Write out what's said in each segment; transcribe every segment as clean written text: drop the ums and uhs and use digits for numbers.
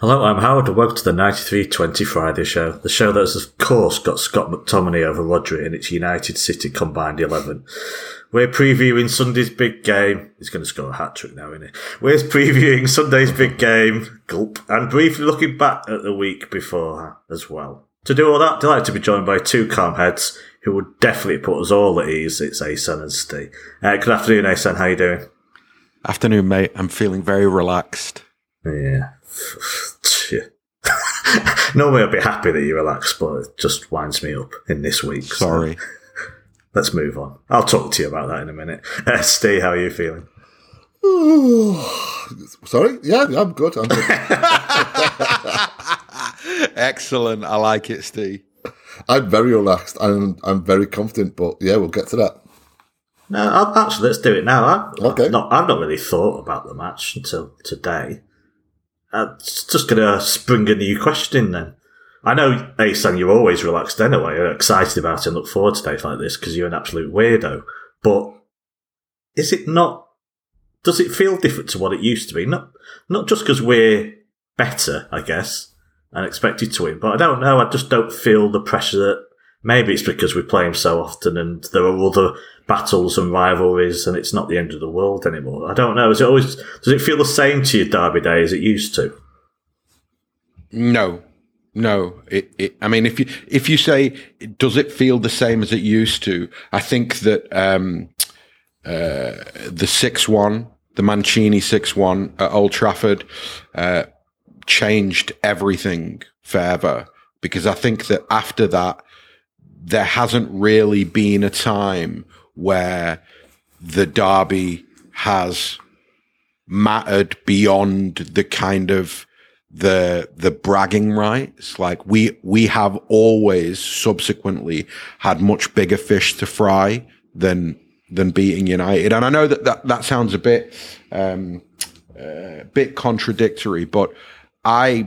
Hello, I'm Howard and welcome to the 93-20 Friday show, the show that has of course got Scott McTominay over Rodri in its United City combined 11. We're previewing Sunday's big game. He's going to score a hat-trick now, isn't he? We're previewing Sunday's big game, gulp, and briefly looking back at the week before as well. To do all that, I'm delighted to be joined by two calm heads who would definitely put us all at ease. It's Asen and Steve. Good afternoon, Asen. How are you doing? Afternoon, mate. I'm feeling very relaxed. Yeah. Normally I'd be happy that you relax, but it just winds me up in this week. Sorry. So let's move on. I'll talk to you about that in a minute. Steve, how are you feeling? Ooh, sorry? Yeah, I'm good. Excellent. I like it, Steve. I'm very relaxed. I'm very confident, but yeah, we'll get to that. No, actually, let's do it now. Okay. I've not really thought about the match until today. I'm just going to spring a new question in then. I know, Asen, you're always relaxed anyway. You're excited about it and look forward to days like this because you're an absolute weirdo. But is it not... Does it feel different to what it used to be? Not just because we're better, I guess, and expected to win, but I don't know. I just don't feel the pressure that... Maybe it's because we play him so often and there are other battles and rivalries and it's not the end of the world anymore. I don't know. Does it feel the same to your derby day as it used to? No. I mean, if you say, does it feel the same as it used to? I think that the 6-1, the Mancini 6-1 at Old Trafford changed everything forever, because I think that after that, there hasn't really been a time where the derby has mattered beyond the kind of the bragging rights. Like we have always subsequently had much bigger fish to fry than beating United. And I know that sounds a bit contradictory, but I've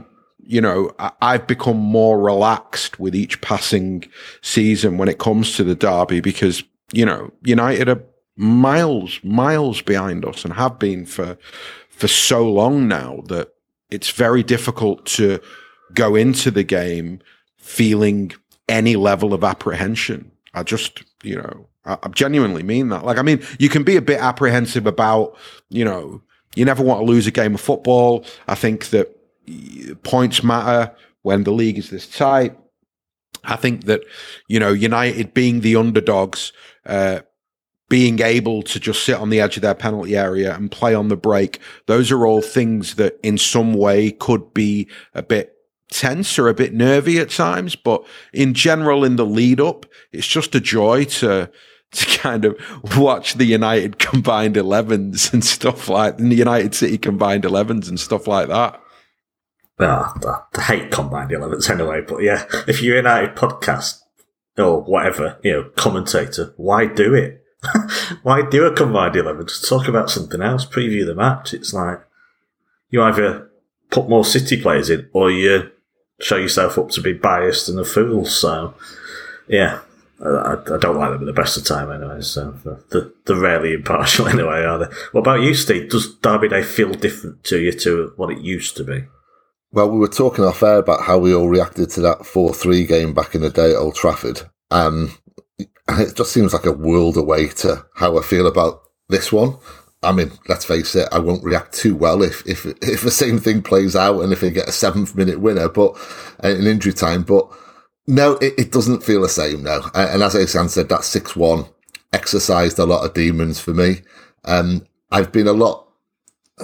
become more relaxed with each passing season when it comes to the derby because, you know, United are miles behind us and have been for so long now that it's very difficult to go into the game feeling any level of apprehension. I just, you know, I genuinely mean that. Like, I mean, you can be a bit apprehensive about, you know, you never want to lose a game of football. I think that points matter when the league is this tight. I think that, you know, United being the underdogs, being able to just sit on the edge of their penalty area and play on the break, those are all things that in some way could be a bit tense or a bit nervy at times. But in general, in the lead up, it's just a joy to kind of watch the United combined 11s and stuff like the United City combined 11s and stuff like that. I hate combined 11s anyway, but yeah, if you're a United podcast or whatever, you know, commentator, why do it? Why do a combined 11? Just talk about something else, preview the match. It's like you either put more City players in or you show yourself up to be biased and a fool. So yeah, I don't like them at the best of time anyway, so they're rarely impartial anyway, are they? What about you, Steve? Does Derby Day feel different to you to what it used to be? Well, we were talking off air about how we all reacted to that 4-3 game back in the day at Old Trafford. And it just seems like a world away to how I feel about this one. I mean, let's face it, I won't react too well if the same thing plays out and if they get a 7th-minute winner, but in injury time. But no, it doesn't feel the same now. And as Asen said, that 6-1 exercised a lot of demons for me. I've been a lot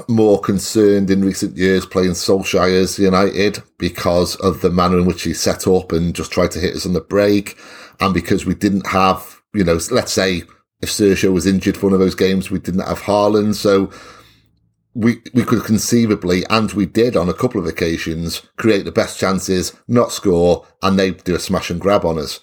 more concerned in recent years playing Solskjaer's United because of the manner in which he set up and just tried to hit us on the break. And because we didn't have, you know, let's say if Sergio was injured for one of those games, we didn't have Haaland. So we could conceivably, and we did on a couple of occasions, create the best chances, not score, and they do a smash and grab on us.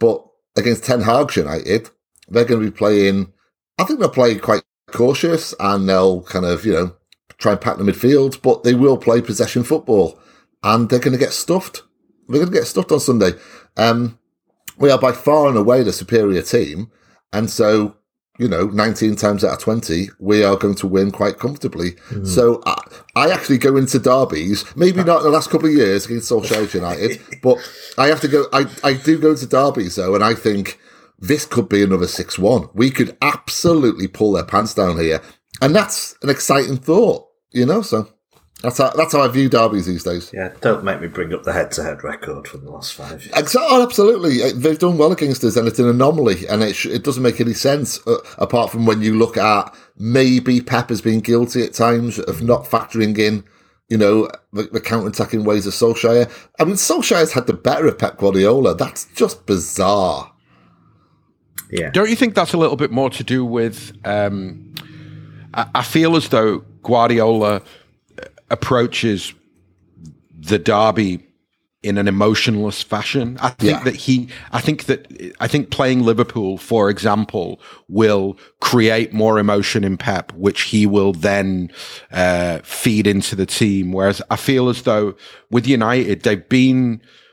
But against Ten Hag's United, they're going to be playing, I think they'll play quite cautious and they'll kind of, you know, try and pack the midfield, but they will play possession football and they're going to get stuffed. They're going to get stuffed on Sunday. We are by far and away the superior team. And so you know, 19 times out of 20, we are going to win quite comfortably. Mm. So I actually go into derbies, maybe not in the last couple of years against Solskjaer United, but I have to go, I do go to derbies though, and I think this could be another 6-1. We could absolutely pull their pants down here. And that's an exciting thought, you know, so that's how I view derbies these days. Yeah, don't make me bring up the head-to-head record from the last 5 years. Oh, absolutely. They've done well against us, and it's an anomaly, and it doesn't make any sense, apart from when you look at maybe Pep has been guilty at times of not factoring in, you know, the counter-attacking ways of Solskjaer. I mean, Solskjaer's had the better of Pep Guardiola. That's just bizarre. Yeah. Don't you think that's a little bit more to do with... I feel as though Guardiola... approaches the derby in an emotionless fashion. I think playing Liverpool, for example, will create more emotion in Pep, which he will then feed into the team. Whereas I feel as though with United,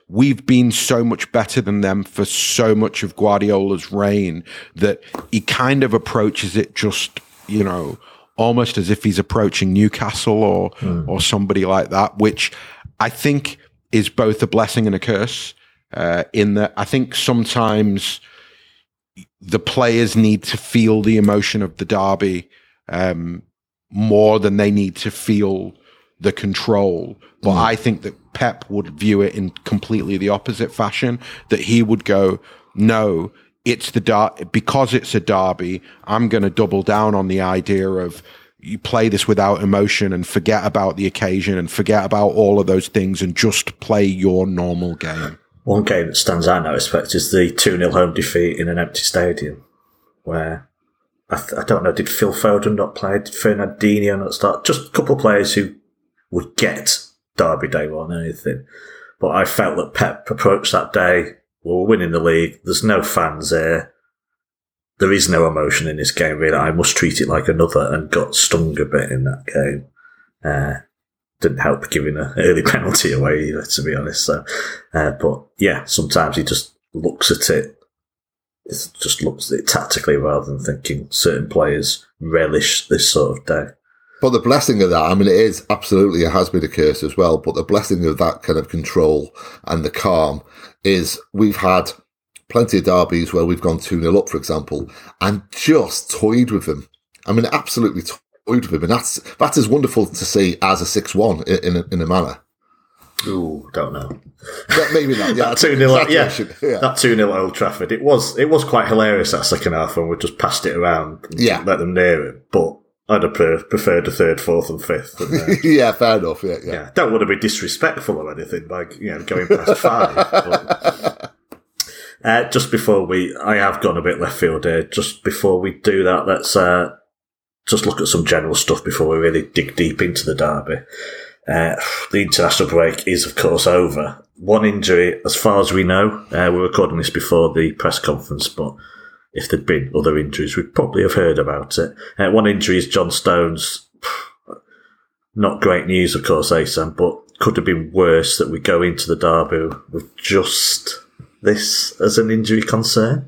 we've been so much better than them for so much of Guardiola's reign that he kind of approaches it just, you know, almost as if he's approaching Newcastle or somebody like that, which I think is both a blessing and a curse, in that I think sometimes the players need to feel the emotion of the derby more than they need to feel the control. But I think that Pep would view it in completely the opposite fashion, that he would go, no, it's the derby, because it's a derby, I'm going to double down on the idea of you play this without emotion and forget about the occasion and forget about all of those things and just play your normal game. One game that stands out in that respect is the 2-0 home defeat in an empty stadium where, I don't know, did Phil Foden not play? Did Fernandinho not start? Just a couple of players who would get derby day more than anything. But I felt that Pep approached that day, well, we're winning the league. There's no fans here. There is no emotion in this game, really. I must treat it like another, and got stung a bit in that game. Didn't help giving an early penalty away either, to be honest. So, but yeah, sometimes he just looks at it. It just looks at it tactically rather than thinking certain players relish this sort of day. But the blessing of that, I mean, it has been a curse as well, but the blessing of that kind of control and the calm is we've had plenty of derbies where we've gone 2-0 up, for example, and just toyed with them. I mean, absolutely toyed with them. And that's as wonderful to see as a 6-1 in a manner. Ooh, don't know. But maybe not. Yeah, that 2-0 at Old Trafford. It was quite hilarious that second half when we just passed it around and let them near it, but I'd have preferred the third, fourth, and fifth. Yeah, fair enough. Yeah, don't want to be disrespectful or anything by going past five. But, just before I have gone a bit left field here. Just before we do that, let's just look at some general stuff before we really dig deep into the derby. The international break is, of course, over. One injury, as far as we know. We were recording this before the press conference, but if there'd been other injuries, we'd probably have heard about it. One injury is John Stones. Not great news, of course, Asan, but could have been worse that we go into the derby with just this as an injury concern.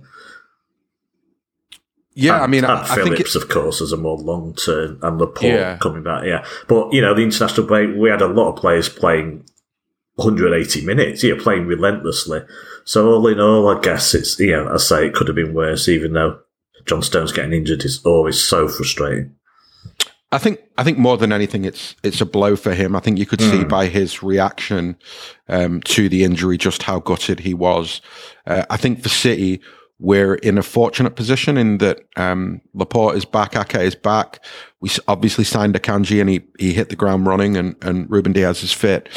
Yeah, and Phillips, of course, as a more long-term, and Laporte coming back, But, the international break, we had a lot of players playing 180 minutes, playing relentlessly. So all in all, I guess it's, I say it could have been worse, even though John Stones getting injured is always so frustrating. I think more than anything, it's a blow for him. I think you could see by his reaction to the injury just how gutted he was. I think for City, we're in a fortunate position in that Laporte is back, Ake is back. We obviously signed Akanji and he hit the ground running, and Ruben Diaz is fit.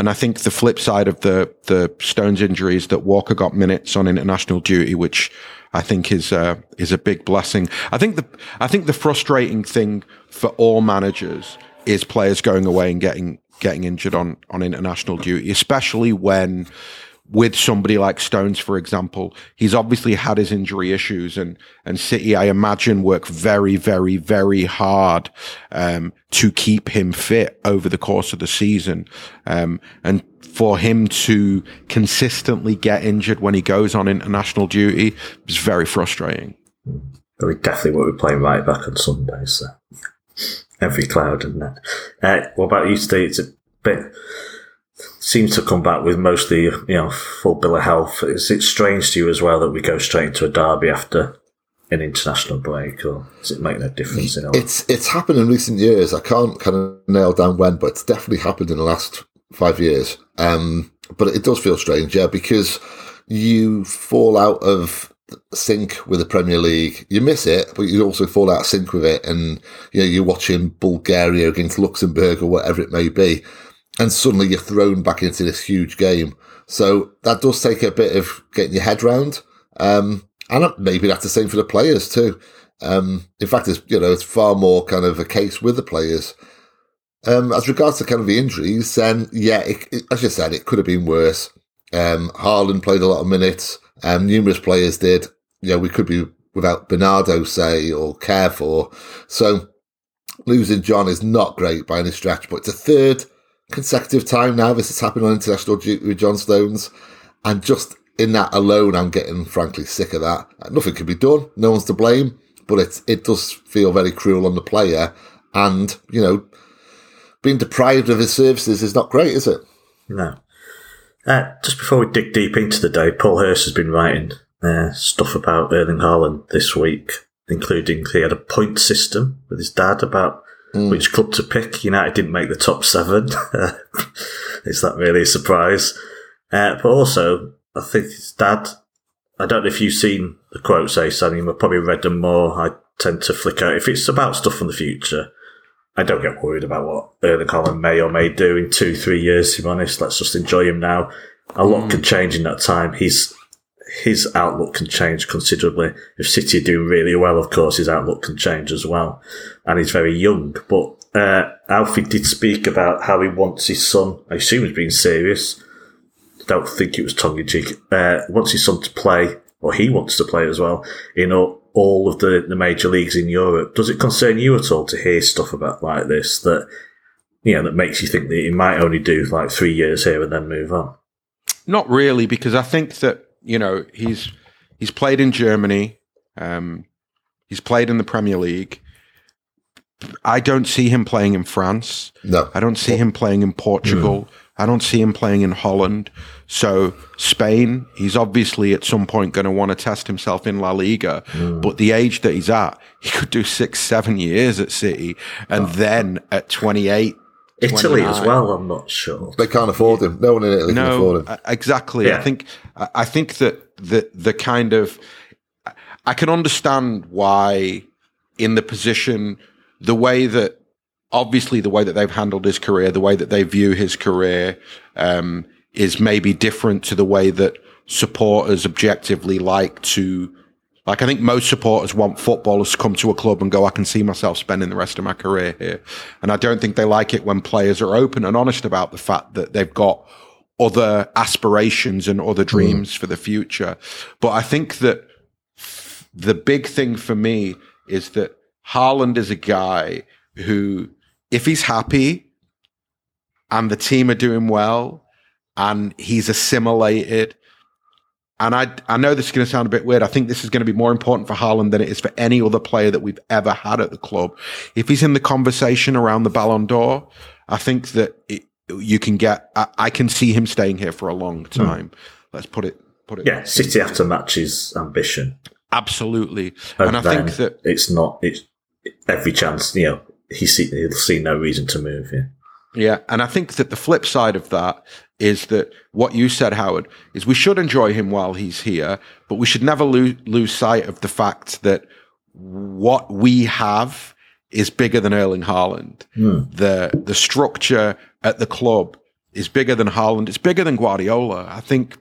And I think the flip side of the Stones injury is that Walker got minutes on international duty, which I think is a big blessing. I think the frustrating thing for all managers is players going away and getting injured on international duty, especially when, with somebody like Stones, for example, he's obviously had his injury issues, and City, I imagine, work very, very, very hard to keep him fit over the course of the season. And for him to consistently get injured when he goes on international duty is very frustrating. We definitely won't be playing right back on Sunday, so every cloud in there. What about you, Steve? It's a bit... seems to come back with mostly, full bill of health. Is it strange to you as well that we go straight into a derby after an international break, or does it make no difference at all? It's happened in recent years. I can't kind of nail down when, but it's definitely happened in the last 5 years. But it does feel strange, yeah, because you fall out of sync with the Premier League. You miss it, but you also fall out of sync with it, and you're watching Bulgaria against Luxembourg or whatever it may be, and suddenly you're thrown back into this huge game. So that does take a bit of getting your head round. And maybe that's the same for the players too. In fact, it's far more kind of a case with the players. As regards to kind of the injuries, then, yeah, it, as you said, it could have been worse. Haaland played a lot of minutes. Numerous players did. We could be without Bernardo, say, or care for. So losing John is not great by any stretch, but it's a third consecutive time now this has happened on international duty with John Stones, and just in that alone I'm getting frankly sick of that. Nothing can be done, no one's to blame, but it does feel very cruel on the player, and being deprived of his services is not great, is it? No. Just before we dig deep into the day, Paul Hurst has been writing stuff about Erling Haaland this week, including he had a point system with his dad about which club to pick. United didn't make the top 7. Is that really a surprise? But also, I think his dad, I don't know if you've seen the quotes, Sonny, I've probably read them more. I tend to flick out. If it's about stuff from the future, I don't get worried about what Erling Haaland may or may do in 2-3 years, to be honest. Let's just enjoy him now. A lot can change in that time. His outlook can change considerably. If City are doing really well, of course, his outlook can change as well. And he's very young. But Alfie did speak about how he wants his son, I assume he's being serious, I don't think it was tongue-in-cheek, wants his son to play, or he wants to play as well, in all of the major leagues in Europe. Does it concern you at all to hear stuff about like this that makes you think that he might only do like 3 years here and then move on? Not really, because I think that he's played in Germany. He's played in the Premier League. I don't see him playing in France. No. I don't see him playing in Portugal. Mm. I don't see him playing in Holland. So Spain, he's obviously at some point going to want to test himself in La Liga. Mm. But the age that he's at, he could do 6-7 years at City. And then at 28, Italy as well, I'm not sure. They can't afford him. No one in Italy can afford him. Exactly. Yeah. I think that the kind of... I can understand why in the position, the way that... Obviously, the way that they've handled his career, the way that they view his career is maybe different to the way that supporters objectively like to... I think most supporters want footballers to come to a club and go, I can see myself spending the rest of my career here. And I don't think they like it when players are open and honest about the fact that they've got other aspirations and other dreams for the future. But I think that the big thing for me is that Haaland is a guy who, if he's happy and the team are doing well and he's assimilated, and I know this is going to sound a bit weird. I think this is going to be more important for Haaland than it is for any other player that we've ever had at the club. If he's in the conversation around the Ballon d'Or, I think that I can see him staying here for a long time. Let's put it. Yeah, City have to match his ambition. Absolutely. And I think that it's every chance, he'll see no reason to move here. Yeah, and I think that the flip side of that is that what you said, Howard, is we should enjoy him while he's here, but we should never lose sight of the fact that what we have is bigger than Erling Haaland. Mm. The structure at the club is bigger than Haaland. It's bigger than Guardiola. I think,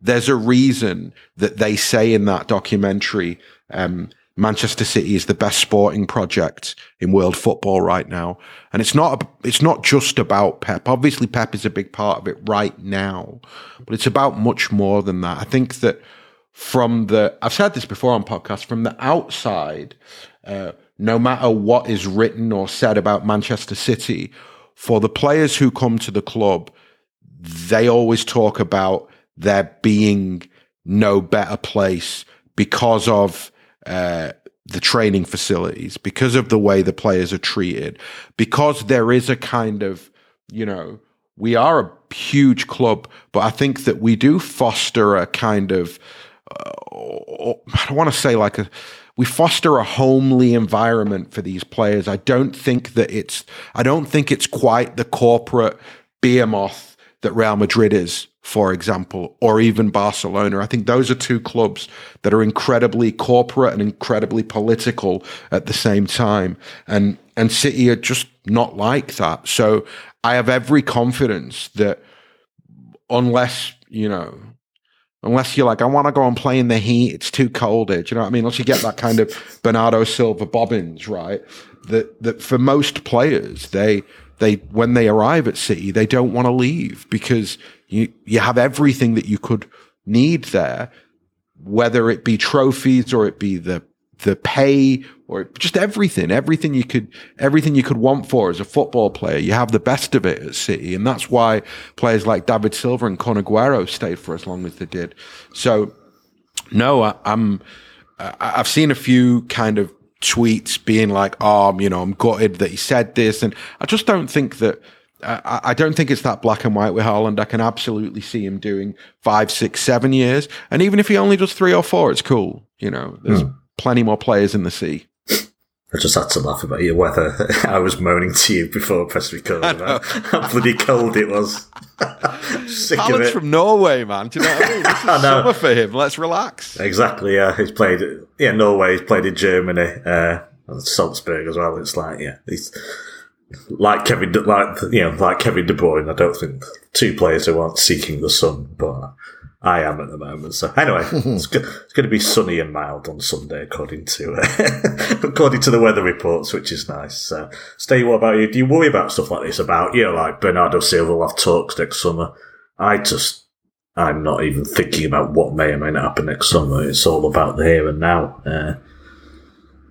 there's a reason that they say in that documentary, Manchester City is the best sporting project in world football right now. And it's not just about Pep. Obviously, Pep is a big part of it right now, but it's about much more than that. I think that I've said this before on podcasts, from the outside, no matter what is written or said about Manchester City, for the players who come to the club, they always talk about there being no better place because of the training facilities, because of the way the players are treated, because there is a kind of, you know, we are a huge club, but I think that we do foster a kind of, I don't want to say like a, we foster a homely environment for these players. I don't think it's quite the corporate behemoth that Real Madrid is, for example, or even Barcelona. I think those are two clubs that are incredibly corporate and incredibly political at the same time. And City are just not like that. So I have every confidence that unless you're like, I want to go and play in the heat, it's too cold here. Do you know what I mean? Unless you get that kind of Bernardo Silva bobbins, right? That for most players, they when they arrive at City, they don't want to leave, because you have everything that you could need there, whether it be trophies or it be the pay or just everything you could want for as a football player. You have the best of it at City, and that's why players like David Silva and Kun Aguero stayed for as long as they did. So no, I've seen a few kind of tweets being like, oh, you know, I'm gutted that he said this, and I just don't think that I don't think it's that black and white with Haaland. I can absolutely see him doing 5, 6, 7 years, and even if he only does 3 or 4, it's cool. You know, there's plenty more players in the sea. I just had to laugh about your weather. I was moaning to you before I pressed record about how bloody cold it was. Sick of it. From Norway, man. Do you know what I mean? This is summer for him. Let's relax. Exactly, yeah. He's played Norway. He's played in Germany and Salzburg as well. It's like, yeah, he's like Kevin De Bruyne. I don't think two players who aren't seeking the sun, but I am at the moment. So anyway, it's going to be sunny and mild on Sunday, according to the weather reports, which is nice. So, Steve, what about you? Do you worry about stuff like this? About, you know, like Bernardo Silva will have talks next summer. I'm not even thinking about what may or may not happen next summer. It's all about the here and now.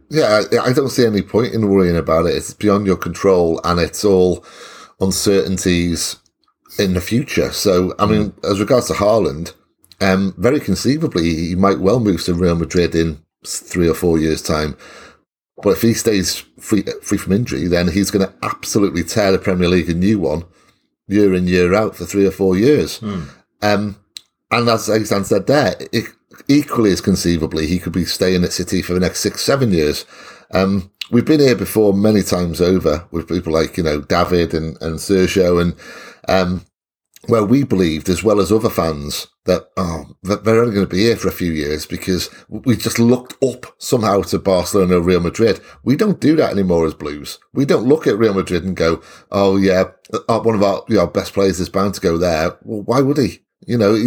Yeah, I don't see any point in worrying about it. It's beyond your control, and it's all uncertainties in the future. So, I mean, as regards to Haaland, very conceivably, he might well move to Real Madrid in 3 or 4 years' time. But if he stays free from injury, then he's going to absolutely tear the Premier League a new one year in, year out for 3 or 4 years. And as Alexander said there, it equally is conceivably he could be staying at City for the next 6, 7 years. We've been here before many times over with people like, you know, David and Sergio, and where we believed, as well as other fans, that they're only going to be here for a few years because we just looked up somehow to Barcelona or Real Madrid. We don't do that anymore as Blues. We don't look at Real Madrid and go, oh yeah, one of our best players is bound to go there. Well, why would he? You know,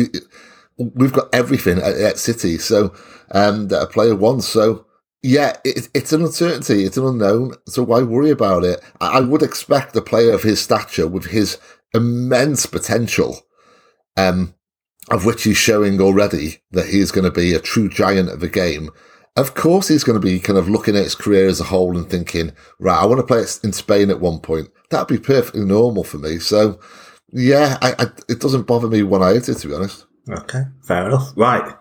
we've got everything at City, so that a player wants. So yeah, it's an uncertainty, it's an unknown, so why worry about it? I would expect a player of his stature, with his immense potential, of which he's showing already that he's going to be a true giant of the game. Of course he's going to be kind of looking at his career as a whole and thinking, right, I want to play in Spain at one point. That'd be perfectly normal for me. So, yeah, it doesn't bother me when I hit it, to be honest. Okay, fair enough. Right,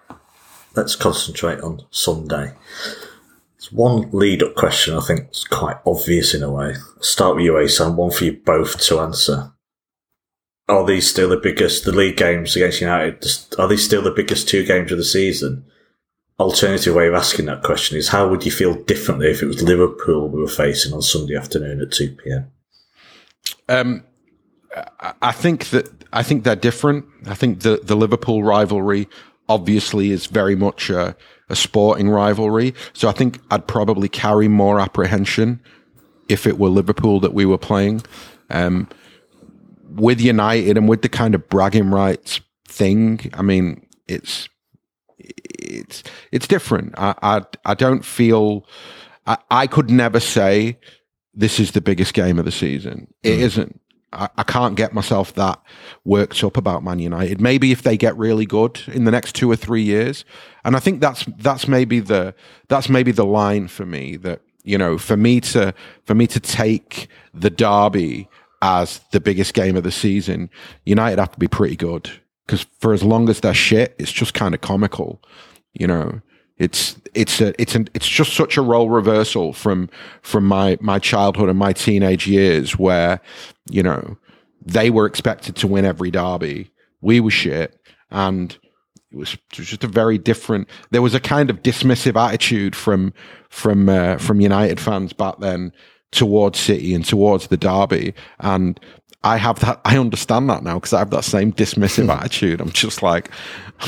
let's concentrate on Sunday. It's one lead-up question I think is quite obvious in a way. I'll start with you, Ace, and one for you both to answer. Are these still the league games against United, are these still the biggest 2 games of the season? Alternative way of asking that question is, how would you feel differently if it was Liverpool we were facing on Sunday afternoon at 2 p.m? I think they're different. I think the Liverpool rivalry obviously is very much a sporting rivalry. So I think I'd probably carry more apprehension if it were Liverpool that we were playing. With United and with the kind of bragging rights thing, I mean, it's different. I don't feel, I could never say this is the biggest game of the season. It isn't. I can't get myself that worked up about Man United. Maybe if they get really good in the next 2 or 3 years, and I think that's maybe the line for me, that, you know, for me to take the derby as the biggest game of the season, United have to be pretty good, because for as long as they're shit, it's just kind of comical. You know, It's just such a role reversal from my childhood and my teenage years where, you know, they were expected to win every derby. We were shit. And it was just a very different, there was a kind of dismissive attitude from United fans back then towards City and towards the derby. And I understand that now because I have that same dismissive attitude. I'm just like,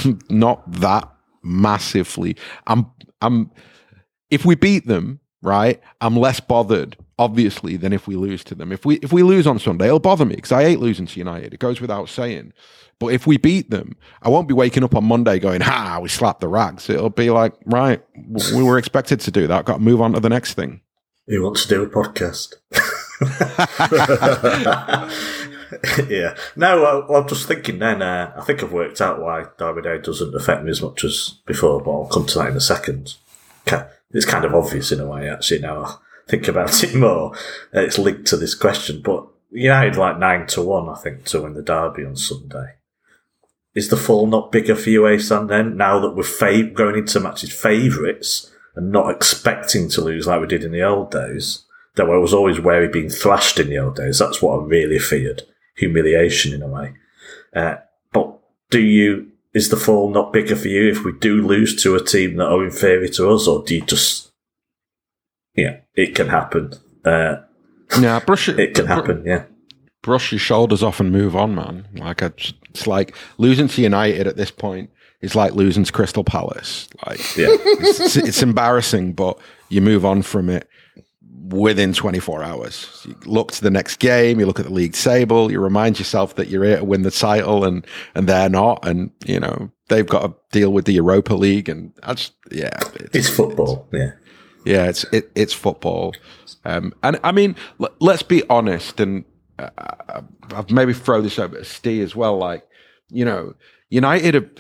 I'm not that massively. I'm if we beat them, right, I'm less bothered, obviously, than if we lose to them. If we lose on Sunday, it'll bother me because I hate losing to United. It goes without saying. But if we beat them, I won't be waking up on Monday going, we slapped the rags. It'll be like, right, we were expected to do that. Got to move on to the next thing. Who wants to do a podcast? Yeah. No, I'm just thinking then, I think I've worked out why Derby Day doesn't affect me as much as before, but I'll come to that in a second. It's kind of obvious in a way, actually, now I think about it more. It's linked to this question, but United like 9-1, I think, to win the derby on Sunday. Is the fall not bigger for you, Asan, then, now that we're going into matches favourites and not expecting to lose like we did in the old days? Though I was always wary being thrashed in the old days. That's what I really feared. Humiliation, in a way. But is the fall not bigger for you if we do lose to a team that are inferior to us, or do you just, it can happen. Brush your shoulders off and move on, man. Like it's like losing to United at this point is like losing to Crystal Palace. Like, it's embarrassing, but you move on from it within 24 hours. So you look to the next game, you look at the league table, you remind yourself that you're here to win the title and they're not, and you know they've got to deal with the Europa League, and it's football. It's football. And I mean, let's be honest, and I'll maybe throw this over to Steve as well. Like, you know, United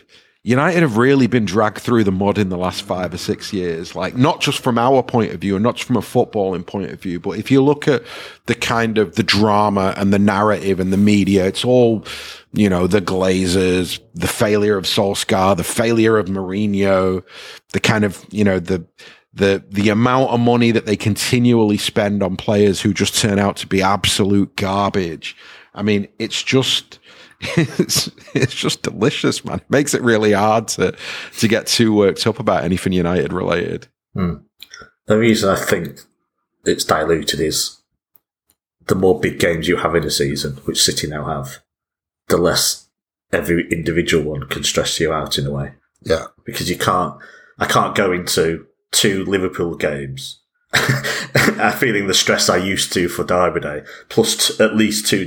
have really been dragged through the mud in the last 5 or 6 years. Like, not just from our point of view and not just from a footballing point of view, but if you look at the kind of the drama and the narrative and the media, it's all, you know, the Glazers, the failure of Solskjaer, the failure of Mourinho, the kind of, you know, the amount of money that they continually spend on players who just turn out to be absolute garbage. I mean, it's just delicious, man. It makes it really hard to get too worked up about anything United related. The reason I think it's diluted is the more big games you have in a season, which City now have, the less every individual one can stress you out in a way. Yeah. Because I can't go into 2 Liverpool games feeling the stress I used to for Derby Day, plus at least 2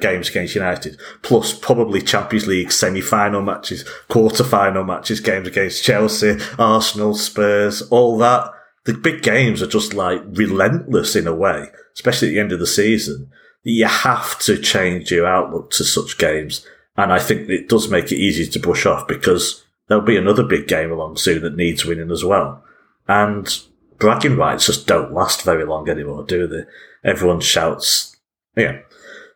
games against United, plus probably Champions League semi-final matches, quarter-final matches, games against Chelsea, Arsenal, Spurs, all that. The big games are just like relentless in a way, especially at the end of the season. You have to change your outlook to such games, and I think it does make it easier to brush off because there'll be another big game along soon that needs winning as well. And bragging rights just don't last very long anymore, do they? Everyone shouts. Yeah,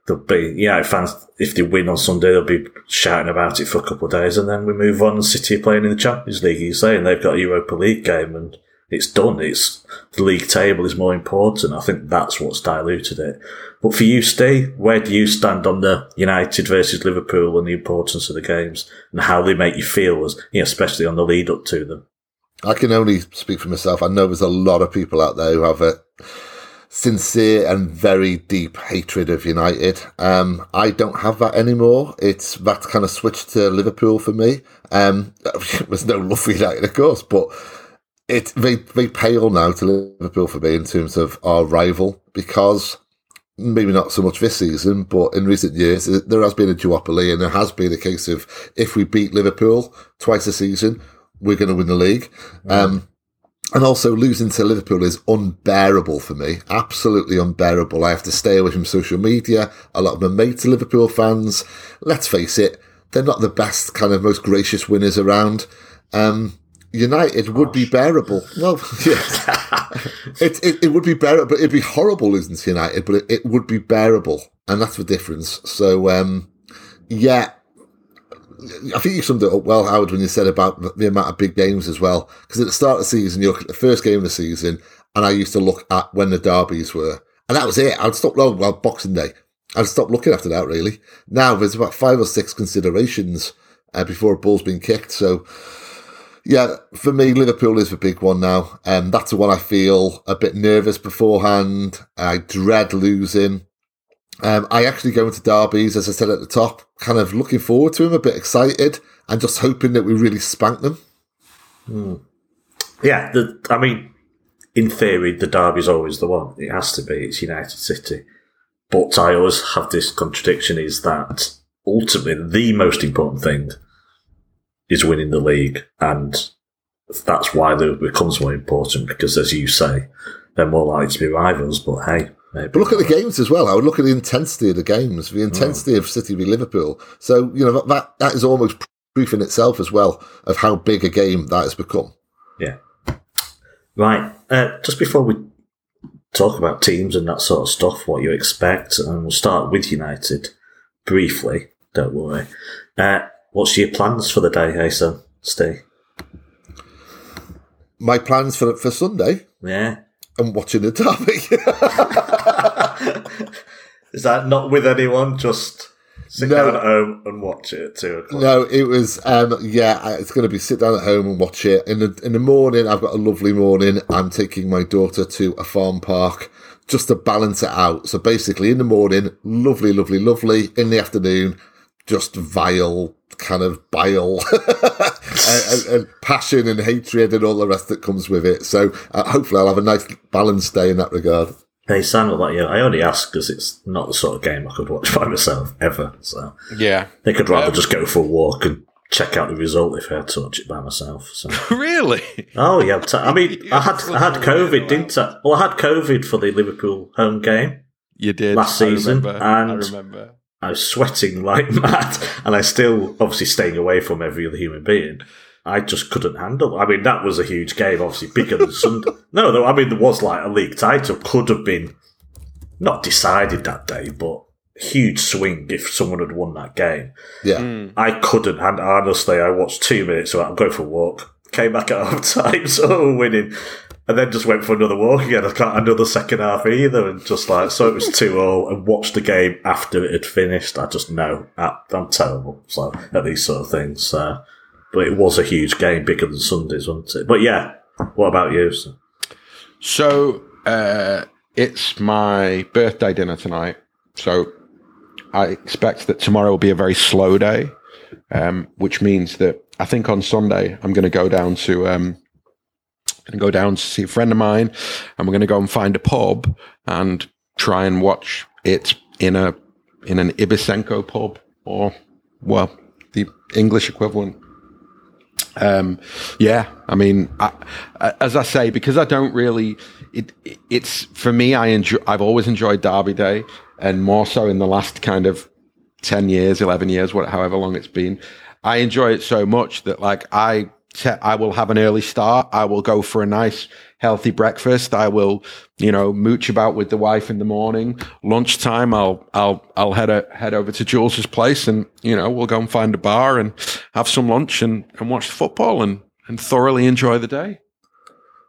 there'll be fans, if they win on Sunday, they'll be shouting about it for a couple of days, and then we move on. City are playing in the Champions League, you say, and they've got a Europa League game, and it's done. It's the league table is more important. I think that's what's diluted it. But for you, Steve, where do you stand on the United versus Liverpool and the importance of the games and how they make you feel, as especially on the lead up to them? I can only speak for myself. I know there's a lot of people out there who have a sincere and very deep hatred of United. I don't have that anymore. It's that kind of switch to Liverpool for me. There's no love for United, of course, but they pale now to Liverpool for me in terms of our rival, because maybe not so much this season, but in recent years, there has been a duopoly, and there has been a case of if we beat Liverpool twice a season, we're going to win the league. And also losing to Liverpool is unbearable for me. Absolutely unbearable. I have to stay away from social media. A lot of my mates are Liverpool fans. Let's face it, they're not the best, kind of most gracious winners around. United would be bearable. Well, yes. It would be bearable. But it'd be horrible losing to United, but it would be bearable. And that's the difference. So, I think you summed it up well, Howard, when you said about the amount of big games as well. Because at the start of the season, you look at the first game of the season, and I used to look at when the derbies were. And that was it. I'd stop long, well, Boxing Day. I'd stop looking after that, really. Now there's about 5 or 6 considerations before a ball's been kicked. So, yeah, for me, Liverpool is the big one now. And that's the one I feel a bit nervous beforehand. I dread losing. I actually go into derbies, as I said at the top, kind of looking forward to them, a bit excited, and just hoping that we really spank them. Yeah, I mean, in theory, the derby's always the one. It has to be. It's United City. But I always have this contradiction, is that ultimately the most important thing is winning the league, and that's why it becomes more important, because, as you say, they're more likely to be rivals, but hey. Maybe. But look at the games as well. I would look at the intensity of the games, the intensity of City v Liverpool. So, you know, that is almost proof in itself as well of how big a game that has become. Yeah. Right. Just before we talk about teams and that sort of stuff, what you expect, and we'll start with United briefly, don't worry. What's your plans for the day, Hayson, Steve? My plans for Sunday? Yeah. I'm watching the derby. Is that not with anyone? Just sit down at home and watch it at 2:00. No, it was. It's going to be sit down at home and watch it in the morning. I've got a lovely morning. I'm taking my daughter to a farm park just to balance it out. So basically, in the morning, lovely, lovely, lovely. In the afternoon, just vile, kind of bile and passion and hatred and all the rest that comes with it. So hopefully I'll have a nice balanced day in that regard. Hey, Sam, like you, I only ask because it's not the sort of game I could watch by myself ever. So yeah, I think I'd rather just go for a walk and check out the result if I had to watch it by myself. So. Really? Oh yeah. I mean, I had COVID, didn't I? Well, I had COVID for the Liverpool home game. You did last season, I remember. I was sweating like mad, and I still, obviously staying away from every other human being, I just couldn't handle it. I mean, that was a huge game, obviously bigger than Sunday. No, I mean, there was like a league title, could have been not decided that day, but huge swing if someone had won that game. Yeah. I couldn't handle it. Honestly, I watched 2 minutes, so I'm going for a walk, came back at half time, so winning, and then just went for another walk again. I can't handle the second half either, and just like, so it was 2-2, and watched the game after it had finished. I just know I'm terrible so at these sort of things. But it was a huge game, bigger than Sundays, wasn't it? But yeah, what about you? So it's my birthday dinner tonight, so I expect that tomorrow will be a very slow day, which means that I think on Sunday I'm going to go down to see a friend of mine, and we're going to go and find a pub and try and watch it in an Ibisenko pub, or, well, the English equivalent. I mean, as I say, because I don't really, it's for me, I've always enjoyed Derby Day, and more so in the last kind of 10 years, 11 years, however long it's been. I enjoy it so much that, like, I will have an early start. I will go for a nice healthy breakfast. I will, you know, mooch about with the wife in the morning. Lunchtime, I'll head over to Jules's place, and, you know, we'll go and find a bar and have some lunch and watch the football and thoroughly enjoy the day.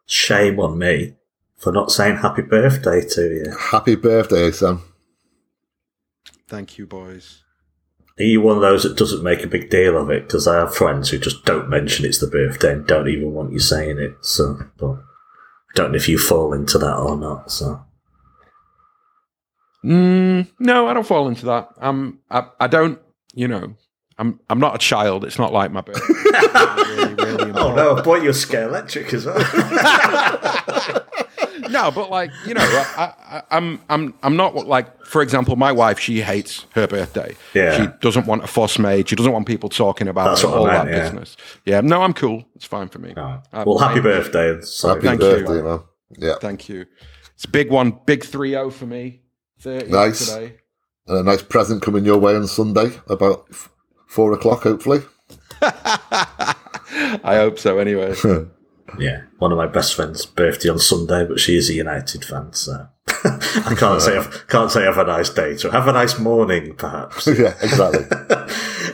Shame on me for not saying happy birthday to you. Happy birthday, Sam. Thank you, boys. Are you one of those that doesn't make a big deal of it? Because I have friends who just don't mention it's the birthday and don't even want you saying it. So, but I don't know if you fall into that or not. So, no, I don't fall into that. I don't. You know, I'm not a child. It's not like my birthday. Really, really oh no! I bought you a scare electric as well. No, but, like, you know, I'm not, like, for example, my wife, she hates her birthday. Yeah. She doesn't want a fuss made. She doesn't want people talking about that's her, all meant, that yeah. business. Yeah. No, I'm cool. It's fine for me. No. Well, happy birthday. So happy birthday, man. Yeah. Thank you. It's a big one. Big 3-0 for me. 30 nice. Today. And a nice present coming your way on Sunday about 4:00, hopefully. I hope so. Anyway. Yeah, one of my best friends' birthday on Sunday, but she is a United fan, so I can't say have a nice day. So have a nice morning, perhaps. Yeah, exactly.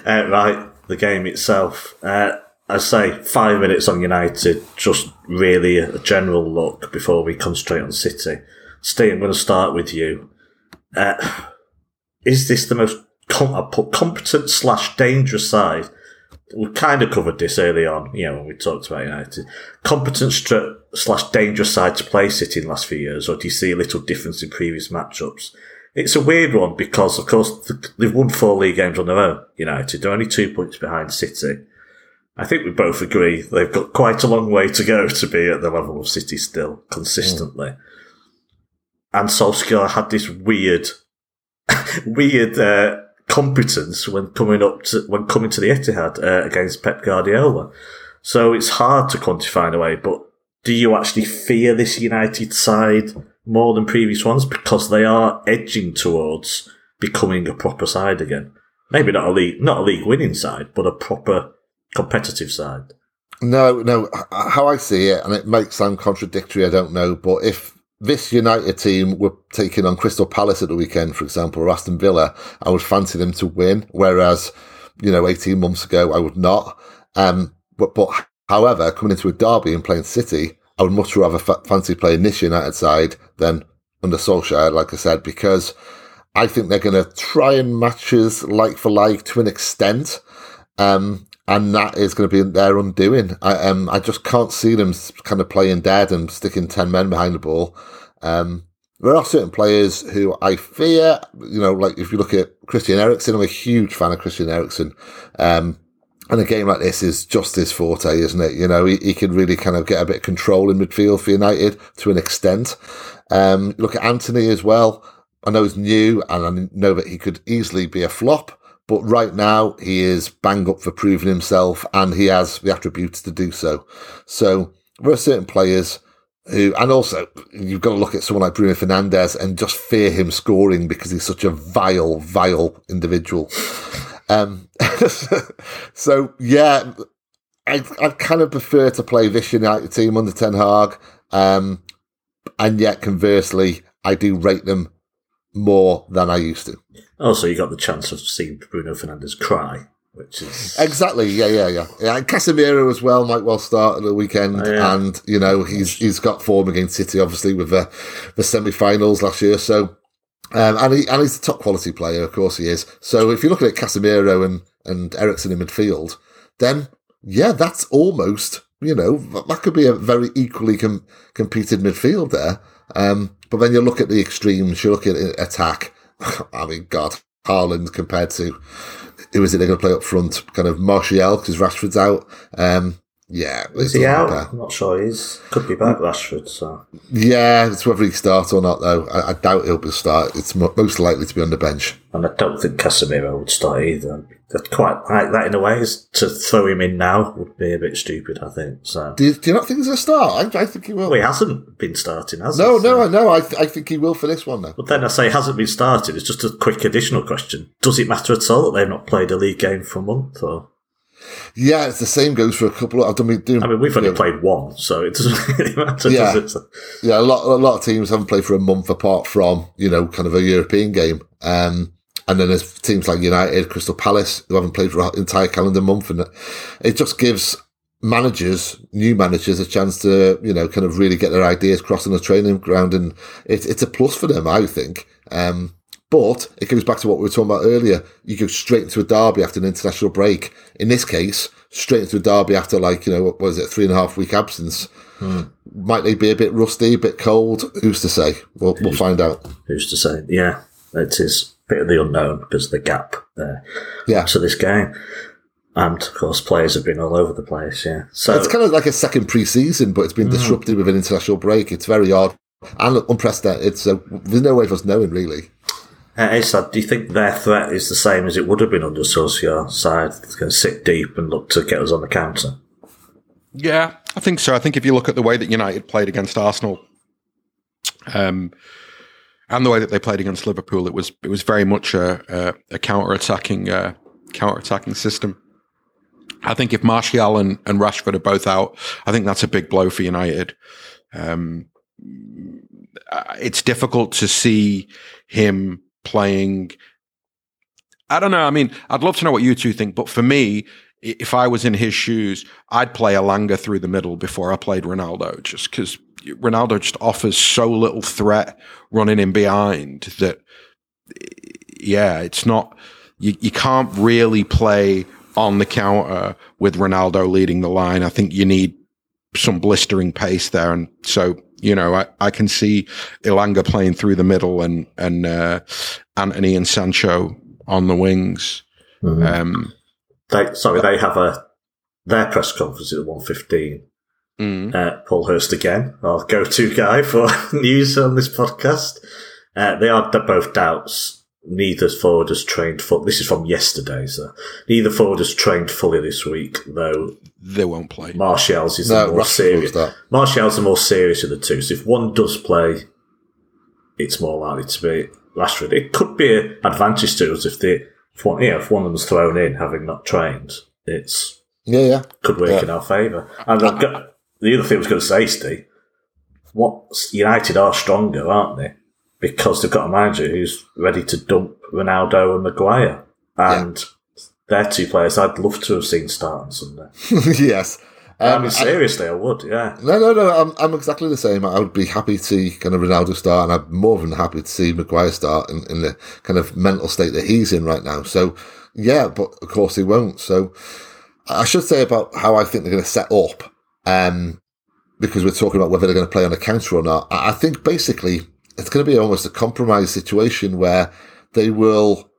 Right, the game itself. I say 5 minutes on United, just really a general look before we concentrate on City. Steve, I'm going to start with you. Is this the most competent / dangerous side? We kind of covered this early on, you know, when we talked about United. Competent / dangerous side to play City in the last few years, or do you see a little difference in previous matchups? It's a weird one because, of course, they've won 4 league games on their own, United. They're only 2 points behind City. I think we both agree they've got quite a long way to go to be at the level of City still, consistently. And Solskjaer had this weird competence when coming to the Etihad against Pep Guardiola. So it's hard to quantify in a way, but do you actually fear this United side more than previous ones? Because they are edging towards becoming a proper side again. Maybe not a league winning side, but a proper competitive side. No. How I see it, and it might sound contradictory, I don't know, but if this United team were taking on Crystal Palace at the weekend, for example, or Aston Villa, I would fancy them to win, whereas, 18 months ago, I would not. But however, coming into a derby and playing City, I would much rather fancy playing this United side than under Solskjaer, like I said, because I think they're going to try and matches like for like to an extent, and that is going to be their undoing. I just can't see them kind of playing dead and sticking 10 men behind the ball. There are certain players who I fear, like if you look at Christian Eriksen, I'm a huge fan of Christian Eriksen. And a game like this is just his forte, isn't it? He can really kind of get a bit of control in midfield for United to an extent. Look at Antony as well. I know he's new and I know that he could easily be a flop. But right now, he is bang up for proving himself and he has the attributes to do so. So there are certain players who, and also you've got to look at someone like Bruno Fernandes and just fear him scoring because he's such a vile individual. So, yeah, I'd kind of prefer to play this United team under Ten Hag. And yet, conversely, I do rate them more than I used to. Also, you got the chance of seeing Bruno Fernandes cry, which is... Exactly, yeah. And Casemiro as well might well start at the weekend, and, he's got form against City, obviously, with the semi-finals last year, so... And he's a top-quality player, of course he is. So if you're looking at Casemiro and Eriksen in midfield, then, yeah, that's almost, that could be a very equally competed midfield there. But then you look at the extremes, you look at attack. I mean, God, Haaland compared to who is it they're going to play up front? Kind of Martial, because Rashford's out. Is he out? I'm not sure he is. Could be back, Rashford. So yeah, it's whether he starts or not, though. I doubt he'll be start. It's most likely to be on the bench. And I don't think Casemiro would start either. I'd quite like that in a way. To throw him in now would be a bit stupid, I think. So do you not think he's a start? I think he will. Well, he hasn't been starting, has he? No. I think he will for this one, though. But then I say hasn't been started. It's just a quick additional question. Does it matter at all that they've not played a league game for a month or... Yeah, it's the same goes for a couple of... we've only played one, so it doesn't really matter, does it? Yeah, a lot of teams haven't played for a month apart from, kind of a European game. And then there's teams like United, Crystal Palace, who haven't played for an entire calendar month. And it just gives new managers, a chance to, kind of really get their ideas across on the training ground. And it's a plus for them, I think. But it goes back to what we were talking about earlier. You go straight into a derby after an international break. In this case, straight into a derby after, 3.5-week absence. Might they be a bit rusty, a bit cold? Who's to say? We'll find out. Who's to say? Yeah, it is a bit of the unknown because of the gap there to this game. And, of course, players have been all over the place, yeah. So it's kind of like a second pre-season, but it's been disrupted with an international break. It's very odd and unprecedented, so there's no way of us knowing, really. Isad, do you think their threat is the same as it would have been under Solskjaer's side? It's going to sit deep and look to get us on the counter. Yeah, I think so. I think if you look at the way that United played against Arsenal, and the way that they played against Liverpool, it was very much a counter-attacking system. I think if Martial and Rashford are both out, I think that's a big blow for United. It's difficult to see him playing I don't know. I mean, I'd love to know what you two think, but for me, if I was in his shoes, I'd play Elanga through the middle before I played Ronaldo, just because Ronaldo just offers so little threat running in behind that, yeah, it's not, you can't really play on the counter with Ronaldo leading the line. I think you need some blistering pace there. And so, you know, I can see Elanga playing through the middle and Antony and Sancho on the wings. Mm-hmm. They have their press conference at 1:15. Mm. Paul Hurst again, our go-to guy for news on this podcast. They're both doubts. Neither forward has trained fully. This is from yesterday, so neither forward has trained fully this week, though they won't play. Martial's is the more serious. Martial's the more serious of the two. So if one does play, it's more likely to be Rashford. It could be an advantage to us if one of them's thrown in, having not trained. It's could work in our favour. And the other thing I was going to say, Steve, United are stronger, aren't they? Because they've got a manager who's ready to dump Ronaldo and Maguire, and they're two players I'd love to have seen start on Sunday. Yes. Seriously, I would, yeah. No, I'm exactly the same. I would be happy to see kind of Ronaldo start, and I'm more than happy to see Maguire start in the kind of mental state that he's in right now. So, yeah, but of course he won't. So I should say about how I think they're going to set up, because we're talking about whether they're going to play on a counter or not. I think basically it's going to be almost a compromise situation where they will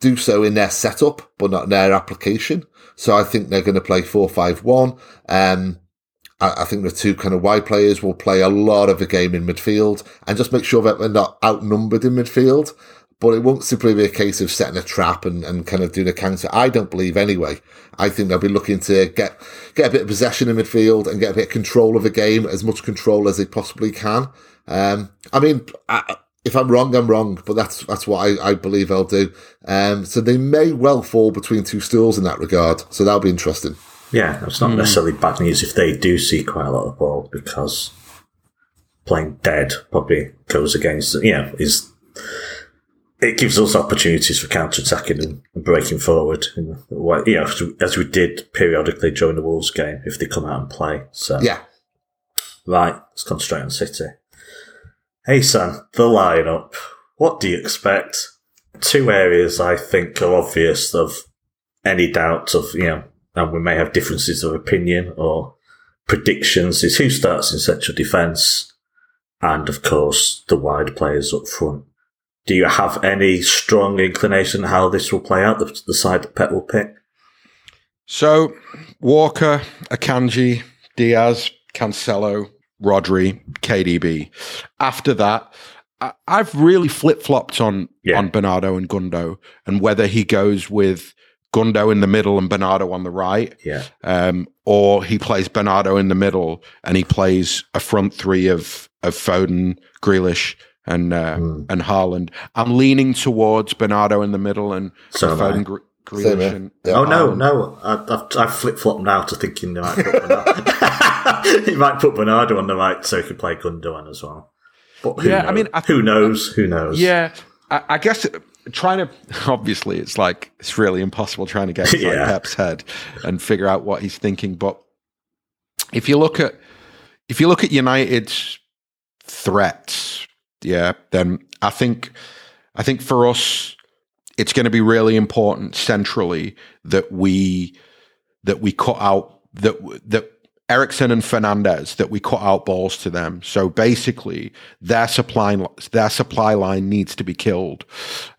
do so in their setup, but not in their application. So I think they're going to play 4-5-1. I think the two kind of wide players will play a lot of the game in midfield and just make sure that they're not outnumbered in midfield. But it won't simply be a case of setting a trap and kind of doing a counter. I don't believe anyway. I think they'll be looking to get a bit of possession in midfield and get a bit of control of the game, as much control as they possibly can. If I'm wrong, I'm wrong, but that's what I believe I'll do. So they may well fall between two stools in that regard. So that'll be interesting. Yeah, it's not necessarily bad news if they do see quite a lot of ball, because playing dead probably goes against, it gives us opportunities for counter-attacking and breaking forward, as we did periodically during the Wolves game, if they come out and play. So yeah. Right, let's concentrate on City. Hey Sam, the lineup. What do you expect? Two areas I think are obvious of any doubt of, and we may have differences of opinion or predictions, is who starts in central defence and, of course, the wide players up front. Do you have any strong inclination how this will play out, the side that Pep will pick? So, Walker, Akanji, Diaz, Cancelo, Rodri, KDB. After that, I've really flip-flopped on Bernardo and Gundo, and whether he goes with Gundo in the middle and Bernardo on the right, or he plays Bernardo in the middle and he plays a front three of Foden, Grealish, and Haaland. I'm leaning towards Bernardo in the middle and Foden, Grealish. And Haaland. No. I've flip-flopped now to thinking they might put Bernardo. He might put Bernardo on the right so he could play Gundogan as well. But who knows? I mean, who knows? Who knows? Yeah, I guess obviously it's like, it's really impossible trying to get inside Pep's head and figure out what he's thinking. But if you look at United's threats, then I think for us, it's going to be really important centrally that we cut out that Eriksen and Fernandes, that we cut out balls to them. So basically, their supply line needs to be killed,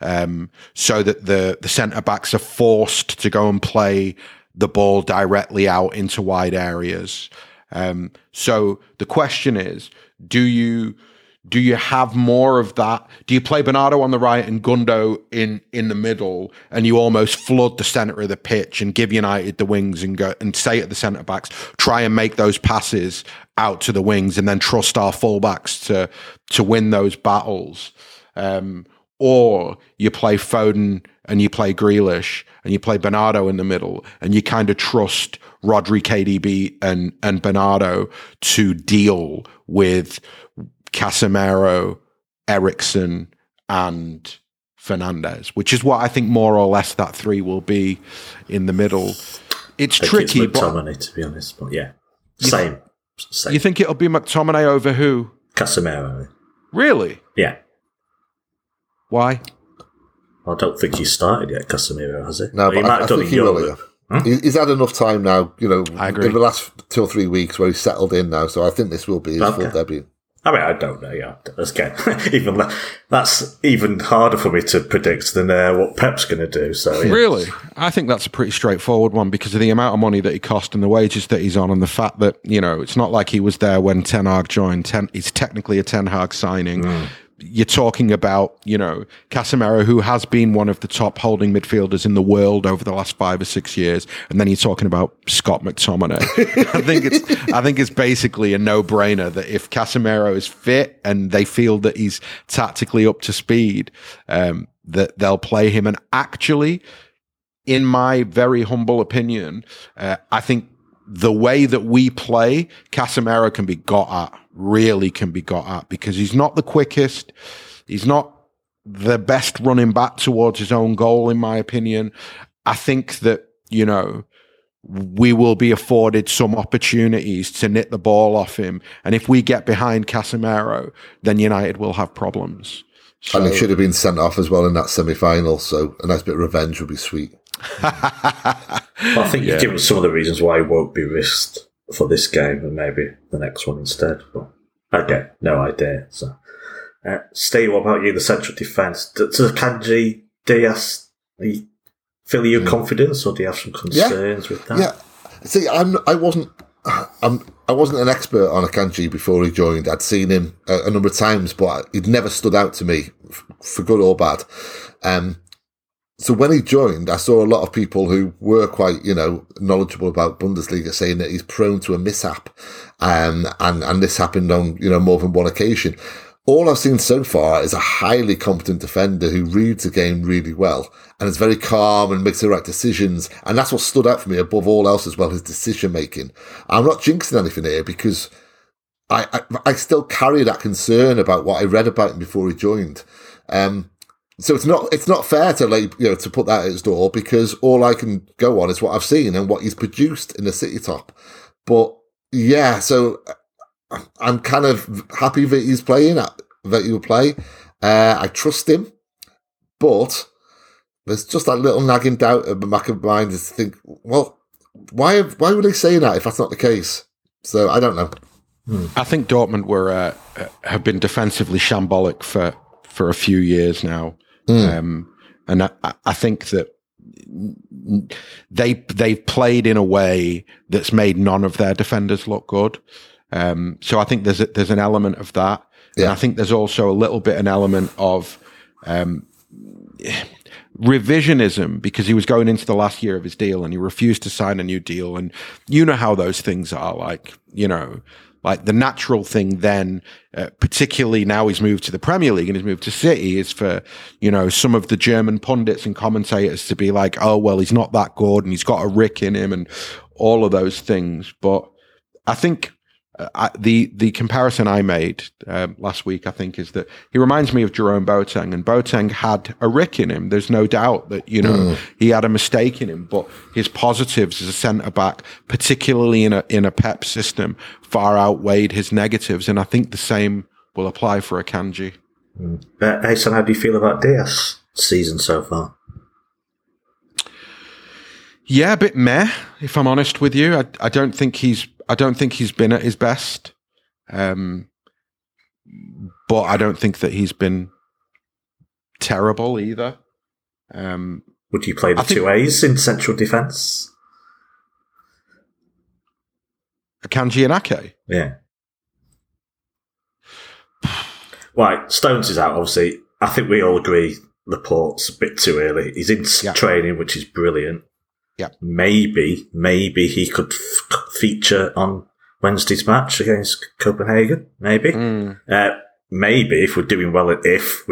so that the centre backs are forced to go and play the ball directly out into wide areas. So the question is, do you have more of that? Do you play Bernardo on the right and Gundo in the middle, and you almost flood the centre of the pitch and give United the wings and go and say at the centre backs, try and make those passes out to the wings and then trust our fullbacks to win those battles? Or you play Foden and you play Grealish and you play Bernardo in the middle, and you kind of trust Rodri, KDB and Bernardo to deal with Casemiro, Eriksen, and Fernandes, which is what I think more or less that three will be in the middle. It's tricky, it's McTominay, to be honest, but yeah, same. You think it'll be McTominay over who? Casemiro. Really? Yeah. Why? I don't think he's started yet, Casemiro, has he? No, but I think he will have. He's had enough time now, you know, in the last 2 or 3 weeks where he's settled in now, so I think this will be his full debut. I mean, I don't know, yeah. Again, that's even harder for me to predict than what Pep's going to do. So yeah. Really? I think that's a pretty straightforward one because of the amount of money that he cost and the wages that he's on and the fact that, you know, it's not like he was there when Ten Hag joined. It's technically a Ten Hag signing. Mm. You're talking about, you know, Casemiro, who has been one of the top holding midfielders in the world over the last 5 or 6 years, and then you're talking about Scott McTominay. I think it's basically a no-brainer that if Casemiro is fit and they feel that he's tactically up to speed, that they'll play him. And actually, in my very humble opinion, I think the way that we play, Casemiro can be got at. Really can be got at because he's not the quickest. He's not the best running back towards his own goal, in my opinion. I think that, you know, we will be afforded some opportunities to nip the ball off him. And if we get behind Casemiro, then United will have problems. So, and he should have been sent off as well in that semi-final. So a nice bit of revenge would be sweet. I think you've given some of the reasons why he won't be risked for this game and maybe the next one instead. But okay, no idea. So, Steve, what about you, the central defence? Does Akanji, Diaz, fill your confidence, or do you have some concerns with that? Yeah. See, I wasn't an expert on Akanji before he joined. I'd seen him a number of times, but he'd never stood out to me, for good or bad. So when he joined, I saw a lot of people who were quite, you know, knowledgeable about Bundesliga saying that he's prone to a mishap. And this happened on, you know, more than one occasion. All I've seen so far is a highly competent defender who reads the game really well and is very calm and makes the right decisions. And that's what stood out for me above all else as well, his decision making. I'm not jinxing anything here because I still carry that concern about what I read about him before he joined. So it's not fair to to put that at his door because all I can go on is what I've seen and what he's produced in the City top. But yeah, so I'm kind of happy that he's playing, that he will play. I trust him, but there's just that little nagging doubt in the back of my mind is to think, well, why would they say that if that's not the case? So I don't know. I think Dortmund have been defensively shambolic for a few years now. And I think that they've played in a way that's made none of their defenders look good. So I think there's an element of that. Yeah. And I think there's also a little bit an element of revisionism because he was going into the last year of his deal and he refused to sign a new deal. And you know how those things are, like, you know, like the natural thing then, particularly now he's moved to the Premier League and he's moved to City, is for, you know, some of the German pundits and commentators to be like, oh, well, he's not that good and he's got a rick in him and all of those things. But I think the comparison I made last week, I think, is that he reminds me of Jerome Boateng, and Boateng had a rick in him. There's no doubt that, you know, he had a mistake in him, but his positives as a centre-back, particularly in a Pep system, far outweighed his negatives, and I think the same will apply for Akanji. Hey, so how do you feel about Diaz season so far? Yeah, a bit meh, if I'm honest with you. I don't think he's been at his best, but I don't think that he's been terrible either. Would you play the two A's in central defence? Akanji and Ake? Yeah. Right, Stones is out, obviously. I think we all agree Laporte's a bit too early. He's in training, which is brilliant. Yeah, maybe he could feature on Wednesday's match against Copenhagen. Maybe, maybe if we're doing well, in this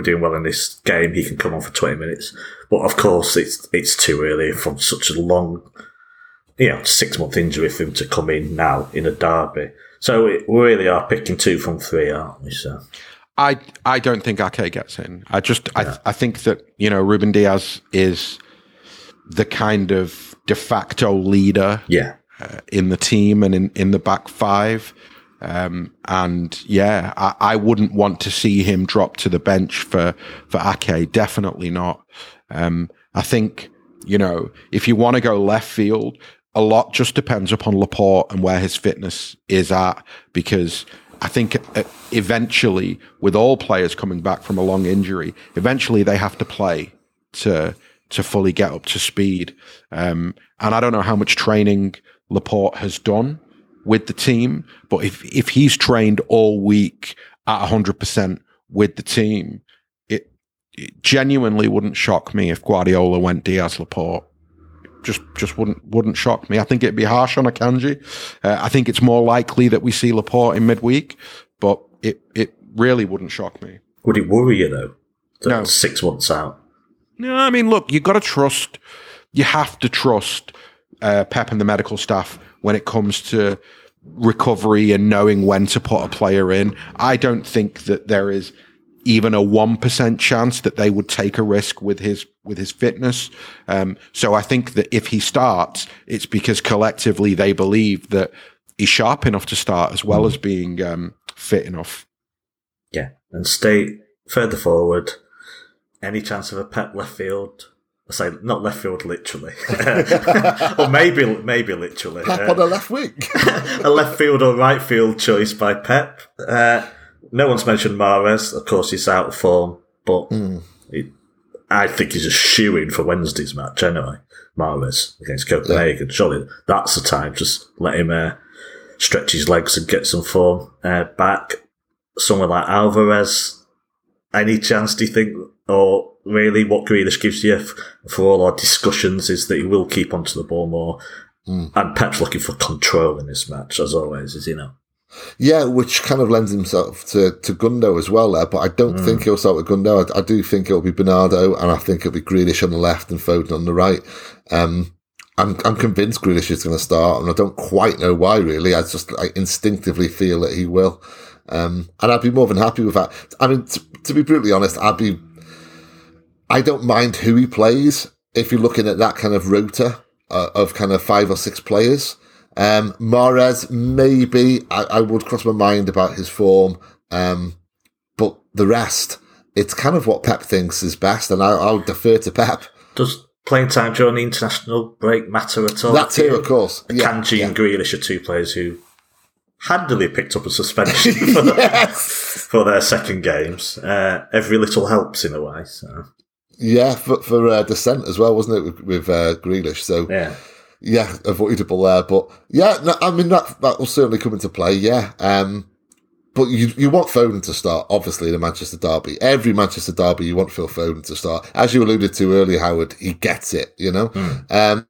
game, he can come on for 20 minutes. But of course, it's too early from such a long, 6-month injury for him to come in now in a derby. So we really are picking two from three, aren't we? So I don't think Ake gets in. I think that, you know, Ruben Diaz is the kind of de facto leader in the team and in the back five. I wouldn't want to see him drop to the bench for Ake. Definitely not. I think, you know, if you want to go left field, a lot just depends upon Laporte and where his fitness is at, because I think eventually, with all players coming back from a long injury, eventually they have to play to fully get up to speed. And I don't know how much training Laporte has done with the team, but if he's trained all week at 100% with the team, it genuinely wouldn't shock me if Guardiola went Diaz Laporte. Just wouldn't shock me. I think it'd be harsh on Akanji. I think it's more likely that we see Laporte in midweek, but it really wouldn't shock me. Would it worry you though? No. 6 months out. No, I mean, look, you have to trust Pep and the medical staff when it comes to recovery and knowing when to put a player in. I don't think that there is even a 1% chance that they would take a risk with his fitness. So I think that if he starts, it's because collectively they believe that he's sharp enough to start as well as being fit enough. Yeah. And stay further forward. Any chance of a Pep left field? I say not left field literally. Or maybe literally. Pep on the left wing. A left field or right field choice by Pep. No one's mentioned Mahrez. Of course, he's out of form, but I think he's a shoo-in for Wednesday's match anyway. Mahrez against Copenhagen. Yeah. Surely that's the time. Just let him stretch his legs and get some form back. Someone like Alvarez, any chance, do you think? Or really, what Grealish gives you for all our discussions is that he will keep onto the ball more. And Pep's looking for control in this match, as always, as you know. Yeah, which kind of lends himself to Gundo as well there, but I don't think he'll start with Gundo. I do think it'll be Bernardo, and I think it'll be Grealish on the left and Foden on the right. I'm convinced Grealish is going to start, and I don't quite know why, really. I instinctively feel that he will. And I'd be more than happy with that. I mean, to be brutally honest, I don't mind who he plays if you're looking at that kind of rota of kind of 5 or 6 players. Mahrez, maybe I would cross my mind about his form, but the rest, it's kind of what Pep thinks is best, and I'll defer to Pep. Does playing time during the international break matter at all? That too, of course. Akanji and Grealish are two players who handily picked up a suspension for their second games. Every little helps in a way. So. Yeah, for dissent as well, wasn't it, with Grealish? So yeah. Yeah, avoidable there, but yeah, no, I mean that will certainly come into play. Yeah, but you want Foden to start, obviously, in a Manchester derby. Every Manchester derby, you want Phil Foden to start, as you alluded to earlier, Howard. He gets it, you know. And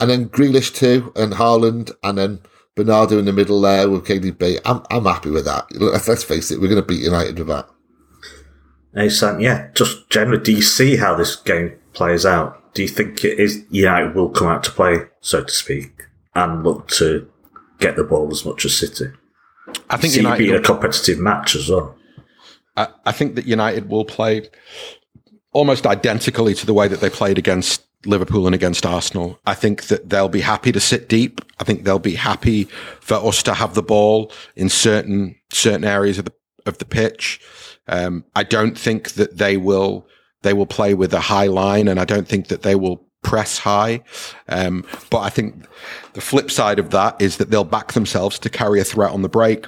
then Grealish too, and Haaland, and then Bernardo in the middle there with KDB. I'm happy with that. Let's face it, we're going to beat United with that. Hey Sam, just generally, do you see how this game plays out? Do you think it is United will come out to play, so to speak, and look to get the ball as much as City? I think United being a competitive match as well. I think that United will play almost identically to the way that they played against Liverpool and against Arsenal. I think that they'll be happy to sit deep. I think they'll be happy for us to have the ball in certain areas of the pitch. I don't think that they will play with a high line, and I don't think that they will press high. But I think the flip side of that is that they'll back themselves to carry a threat on the break.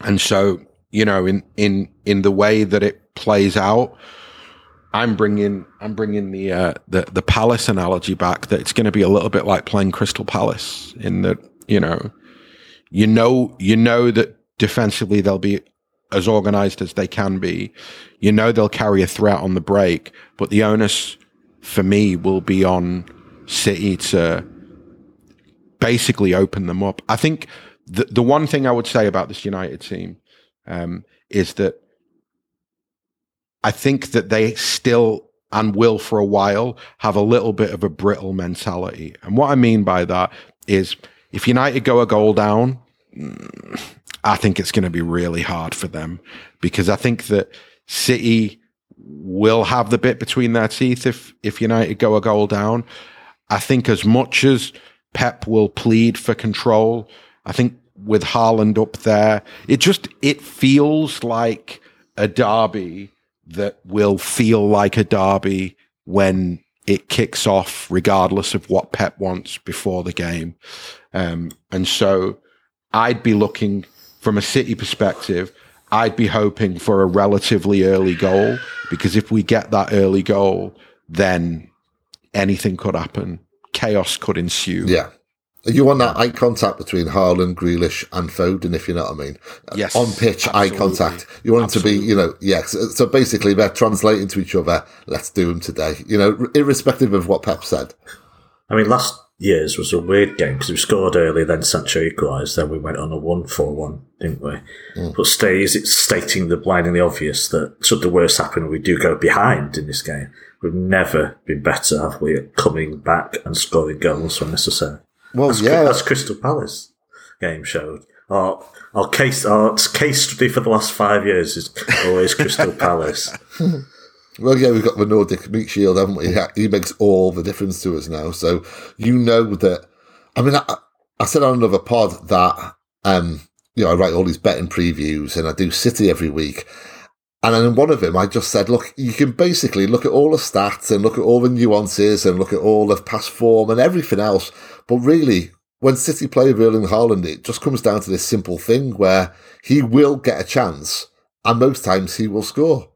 And so, you know, in the way that it plays out, I'm bringing the Palace analogy back, that it's going to be a little bit like playing Crystal Palace, in that, you know that defensively they'll be as organised as they can be. You know they'll carry a threat on the break, but the onus for me will be on City to basically open them up. I think the one thing I would say about this United team is that I think that they still, and will for a while, have a little bit of a brittle mentality. And what I mean by that is, if United go a goal down, I think it's going to be really hard for them, because I think that City will have the bit between their teeth if United go a goal down. I think as much as Pep will plead for control, I think with Haaland up there, it feels like a derby that will feel like a derby when it kicks off, regardless of what Pep wants before the game. And so I'd be looking from a City perspective, I'd be hoping for a relatively early goal, because if we get that early goal, then anything could happen. Chaos could ensue. Yeah. You want that eye contact between Haaland, Grealish and Foden, if you know what I mean. Yes. On pitch, absolutely. Eye contact. You want absolutely. It to be, yes. So basically they're translating to each other, let's do them today, irrespective of what Pep said. I mean, last year's was a weird game because we scored early, then Sancho equalised, then we went on a 1-4-1, didn't we? Mm. But it's stating the blindingly obvious that should the worst happen, we do go behind in this game. We've never been better, have we, at coming back and scoring goals when necessary. Well, that's Crystal Palace game showed. Our case study for the last 5 years is always Crystal Palace. Well, yeah, we've got the Nordic meat shield, haven't we? He makes all the difference to us now. So that. I mean, I said on another pod that I write all these betting previews and I do City every week. And then in one of them, I just said, look, you can basically look at all the stats and look at all the nuances and look at all the past form and everything else. But really, when City play with Erling Haaland, it just comes down to this simple thing where he will get a chance and most times he will score.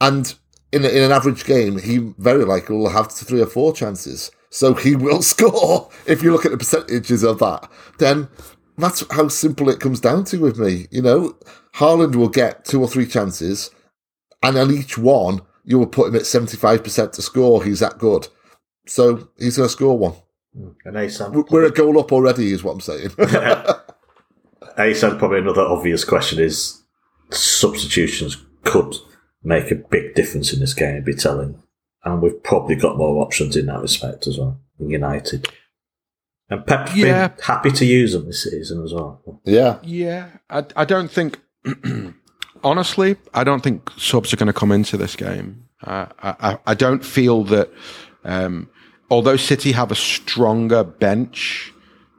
And in an average game, he very likely will have 3 or 4 chances. So he will score. If you look at the percentages of that, then that's how simple it comes down to with me. Haaland will get 2 or 3 chances. And on each one, you will put him at 75% to score. He's that good. So he's going to score one. And we're a goal up already, is what I'm saying. Asan, probably another obvious question is, substitutions could make a big difference in this game, it'd be telling. And we've probably got more options in that respect as well, in United. And Pep's been happy to use them this season as well. Yeah. Yeah. I don't think... Honestly, I don't think subs are going to come into this game. I don't feel that, although City have a stronger bench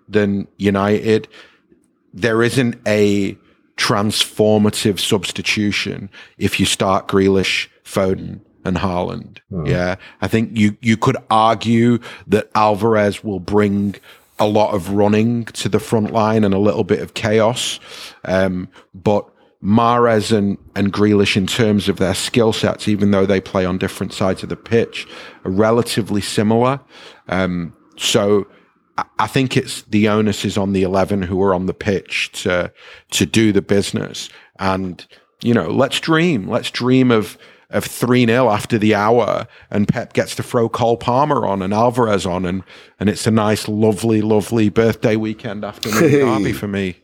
than United, there isn't a transformative substitution if you start Grealish, Foden and Haaland. Oh. Yeah, I think you could argue that Alvarez will bring a lot of running to the front line and a little bit of chaos, but Mahrez and Grealish, in terms of their skill sets, even though they play on different sides of the pitch, are relatively similar. So I think it's the onus is on the 11 who are on the pitch to do the business. And, let's dream of 3-0 after the hour, and Pep gets to throw Cole Palmer on and Alvarez on, and it's a nice, lovely, lovely birthday weekend afternoon derby for me.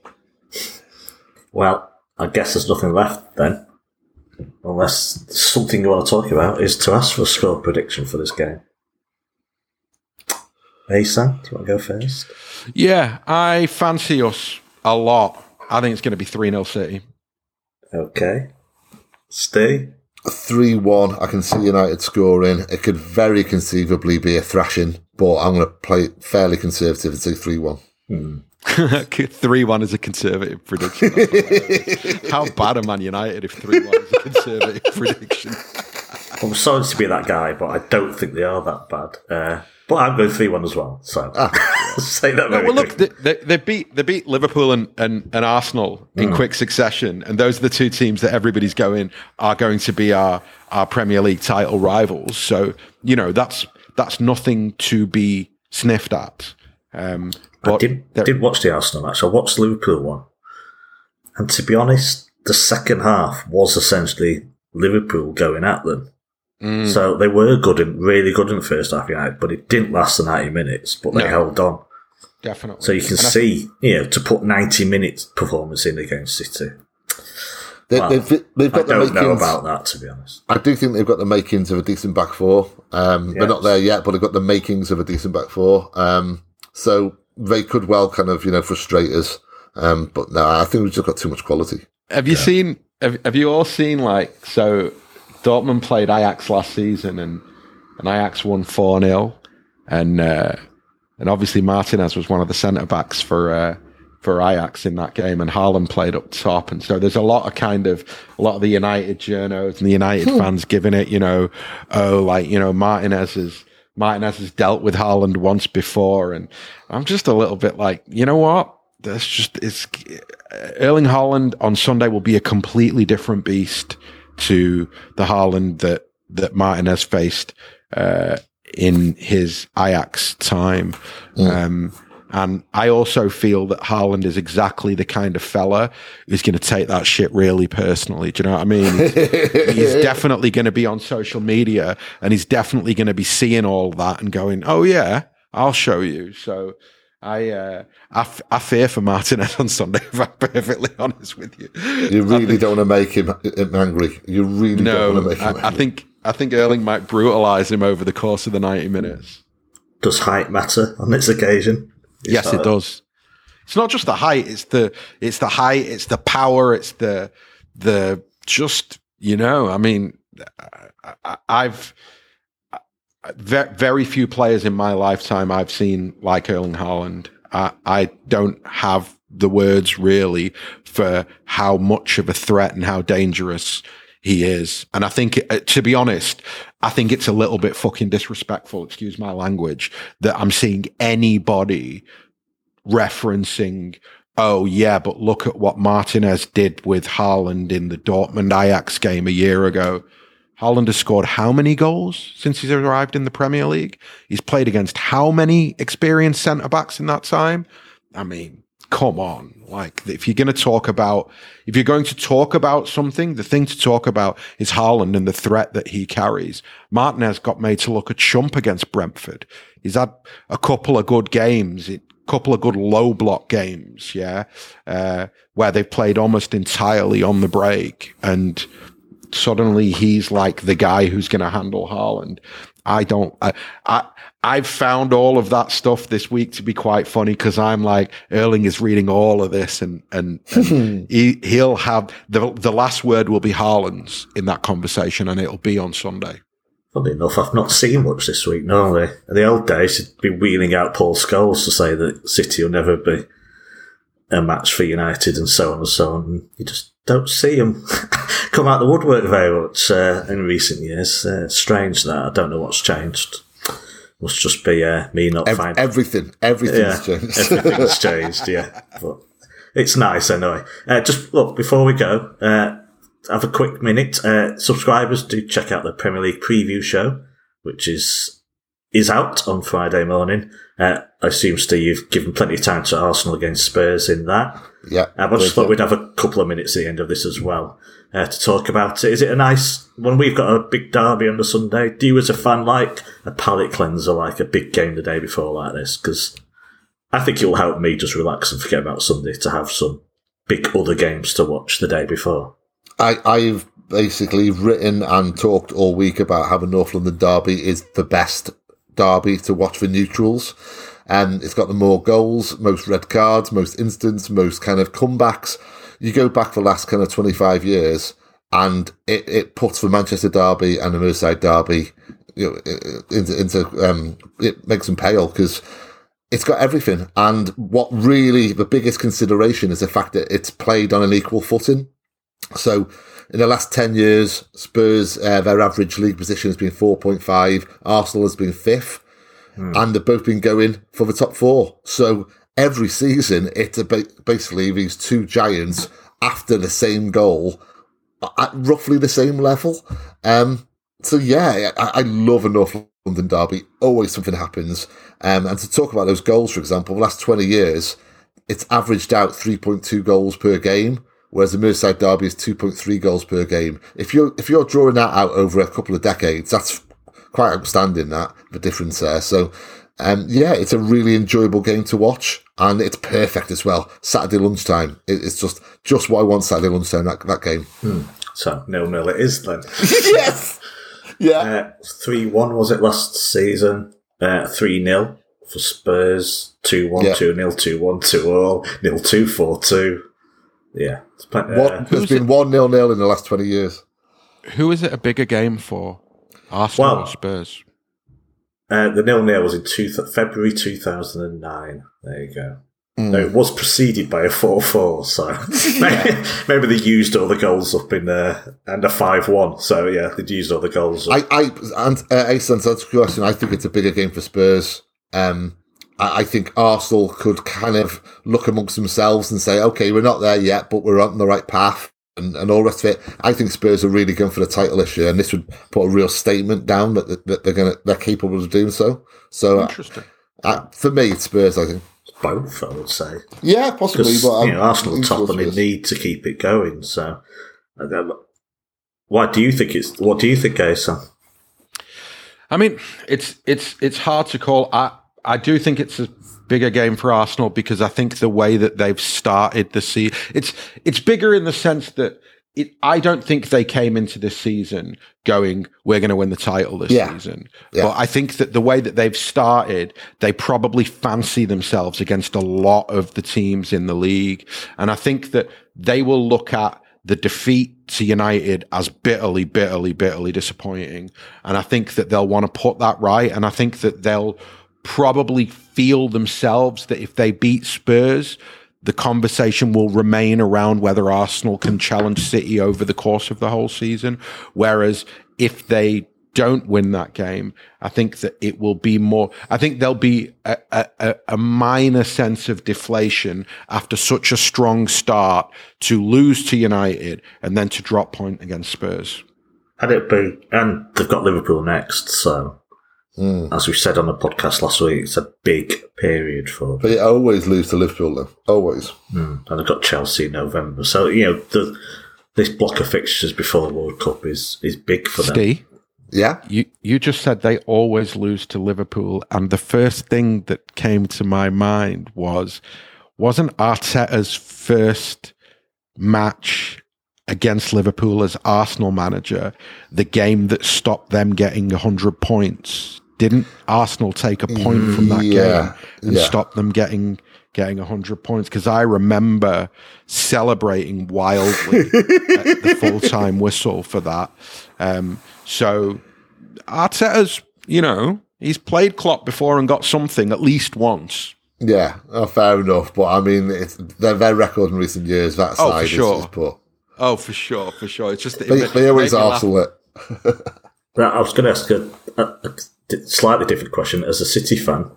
Well, I guess there's nothing left then, unless something you want to talk about is to ask for a score prediction for this game. Hey, Sam, do you want to go first? Yeah, I fancy us a lot. I think it's going to be 3-0 City. Okay. Steve? 3-1. I can see United scoring. It could very conceivably be a thrashing, but I'm going to play fairly conservative and say 3-1. Hmm. 3-1 is a conservative prediction. How bad are Man United if 3-1 is a conservative prediction? I'm sorry to be that guy, but I don't think they are that bad. But I'm going 3-1 as well. So say that. No, well, look, they beat Liverpool and Arsenal in quick succession, and those are the two teams that everybody's are going to be our Premier League title rivals. So that's nothing to be sniffed at. I did watch the Arsenal match. I watched the Liverpool one. And to be honest, the second half was essentially Liverpool going at them. Mm. So they were really good in the first half of United, but it didn't last the 90 minutes, but they held on. Definitely. So you can see, to put 90 minutes performance in against City. They've got I don't know about that, to be honest. I do think they've got the makings of a decent back four. They're not there yet, but they've got the makings of a decent back four. So they could well kind of frustrate us. But no, I think we've just got too much quality. Have you seen? Have you all seen, like, so Dortmund played Ajax last season and Ajax won 4-0, and obviously Martinez was one of the centre backs for Ajax in that game, and Haaland played up top, and so there's a lot of the United journos and the United fans giving it, you know, Martinez has dealt with Haaland once before, and I'm just a little bit like, you know what? Erling Haaland on Sunday will be a completely different beast to the Haaland that Martinez faced in his Ajax time. And I also feel that Haaland is exactly the kind of fella who's going to take that shit really personally. Do you know what I mean? He's definitely going to be on social media, and he's definitely going to be seeing all that and going, oh yeah, I'll show you. So I fear for Martinez on Sunday, if I'm perfectly honest with you. You really don't want to make him angry. You really don't want to make him angry. I think Erling might brutalise him over the course of the 90 minutes. Does height matter on this occasion? Yes, it does. It's not just the height; it's the height, it's the power, it's the just, you know. I mean, very few players in my lifetime I've seen like Erling Haaland. I don't have the words really for how much of a threat and how dangerous he is. And I think, to be honest, I think it's a little bit fucking disrespectful, excuse my language, that I'm seeing anybody referencing, oh yeah, but look at what Martinez did with Haaland in the Dortmund Ajax game a year ago. Haaland has scored how many goals since he's arrived in the Premier League? He's played against how many experienced centre-backs in that time? I mean, come on. Like, if you're going to talk about something, the thing to talk about is Haaland and the threat that he carries. Martinez got made to look a chump against Brentford. He's had a couple of good games, a couple of good low-block games, where they've played almost entirely on the break, and suddenly he's like the guy who's going to handle Haaland. I've found all of that stuff this week to be quite funny, because I'm like, Erling is reading all of this and he'll have the last word will be Haaland's in that conversation, and it'll be on Sunday. Funny enough, I've not seen much this week normally. In the old days, he'd be wheeling out Paul Scholes to say that City will never be a match for United and so on and so on. You just don't see him come out the woodwork very much in recent years. Strange that. I don't know what's changed. Must just be me not finding everything. Everything's changed. Everything's changed. Yeah, but it's nice anyway. Just look, before we go, have a quick minute. Subscribers, do check out the Premier League preview show, which is out on Friday morning. I assume, Steve, you've given plenty of time to Arsenal against Spurs in that. Yeah. I just thought we'd have a couple of minutes at the end of this as well to talk about it. Is it a nice one? We've got a big derby on the Sunday. Do you as a fan like a palate cleanser, like a big game the day before like this? Because I think it'll help me just relax and forget about Sunday to have some big other games to watch the day before. I've basically written and talked all week about how the North London derby is the best derby to watch for neutrals, and it's got the more goals, most red cards, most incidents, most kind of comebacks. You go back the last kind of 25 years and it puts the Manchester derby and the Merseyside derby, you know, into it makes them pale, because it's got everything. And what really the biggest consideration is the fact that it's played on an equal footing. So in the last 10 years, Spurs, their average league position has been 4.5. Arsenal has been 5th. And they've both been going for the top 4. So every season, it's basically these two giants after the same goal at roughly the same level. I love a North London derby. Always something happens. And to talk about those goals, for example, the last 20 years, it's averaged out 3.2 goals per game, whereas the Merseyside derby is 2.3 goals per game. If you're drawing that out over a couple of decades, that's quite outstanding, that, the difference there. So, it's a really enjoyable game to watch, and it's perfect as well. Saturday lunchtime. It's just what I want Saturday lunchtime, that game. So, 0-0 it is then. Yes! Yeah. 3-1 was it last season? 3-0 for Spurs. 2-1, 2-0, 2-1, 2-0, 0-2, 4-2. Yeah. There's been 1-0-0 in the last 20 years. Who is it a bigger game for? Arsenal or Spurs? The 0-0 was in February 2009. There you go. Mm. No, it was preceded by a 4-4, so maybe they used all the goals up in there, and a 5-1, so yeah, they'd used all the goals up. I think it's a bigger game for Spurs. I think Arsenal could kind of look amongst themselves and say, okay, we're not there yet, but we're on the right path, and all the rest of it. I think Spurs are really going for the title this year, and this would put a real statement down that they're capable of doing so. So interesting. For me, it's Spurs, I think. Both, I would say. Yeah, possibly. But Arsenal top them in need to keep it going. So, what do you think, Asa? I mean, it's hard to call. I do think it's a bigger game for Arsenal because I think the way that they've started the season, it's bigger in the sense that I don't think they came into this season going, we're going to win the title this season. Yeah. But I think that the way that they've started, they probably fancy themselves against a lot of the teams in the league. And I think that they will look at the defeat to United as bitterly, bitterly, bitterly disappointing. And I think that they'll want to put that right. And I think that they'll probably feel themselves that if they beat Spurs, the conversation will remain around whether Arsenal can challenge City over the course of the whole season. Whereas if they don't win that game, I think that it will be more, I think there'll be a minor sense of deflation after such a strong start to lose to United and then to drop point against Spurs. And they've got Liverpool next, so. Mm. As we said on the podcast last week, it's a big period for them. But they always lose to Liverpool, though. Always. Mm. And they've got Chelsea in November. So, this block of fixtures before the World Cup is big for them. Steve? Yeah? You just said they always lose to Liverpool, and the first thing that came to my mind wasn't Arteta's first match against Liverpool as Arsenal manager the game that stopped them getting 100 points? Didn't Arsenal take a point from that game and stop them getting 100 points? Because I remember celebrating wildly at the full-time whistle for that. So Arteta's, he's played Klopp before and got something at least once. Yeah, fair enough. But, I mean, their record in recent years, that side is poor. Oh, for sure. It's just that they always Arsenal it. I was going to ask a slightly different question. As a City fan,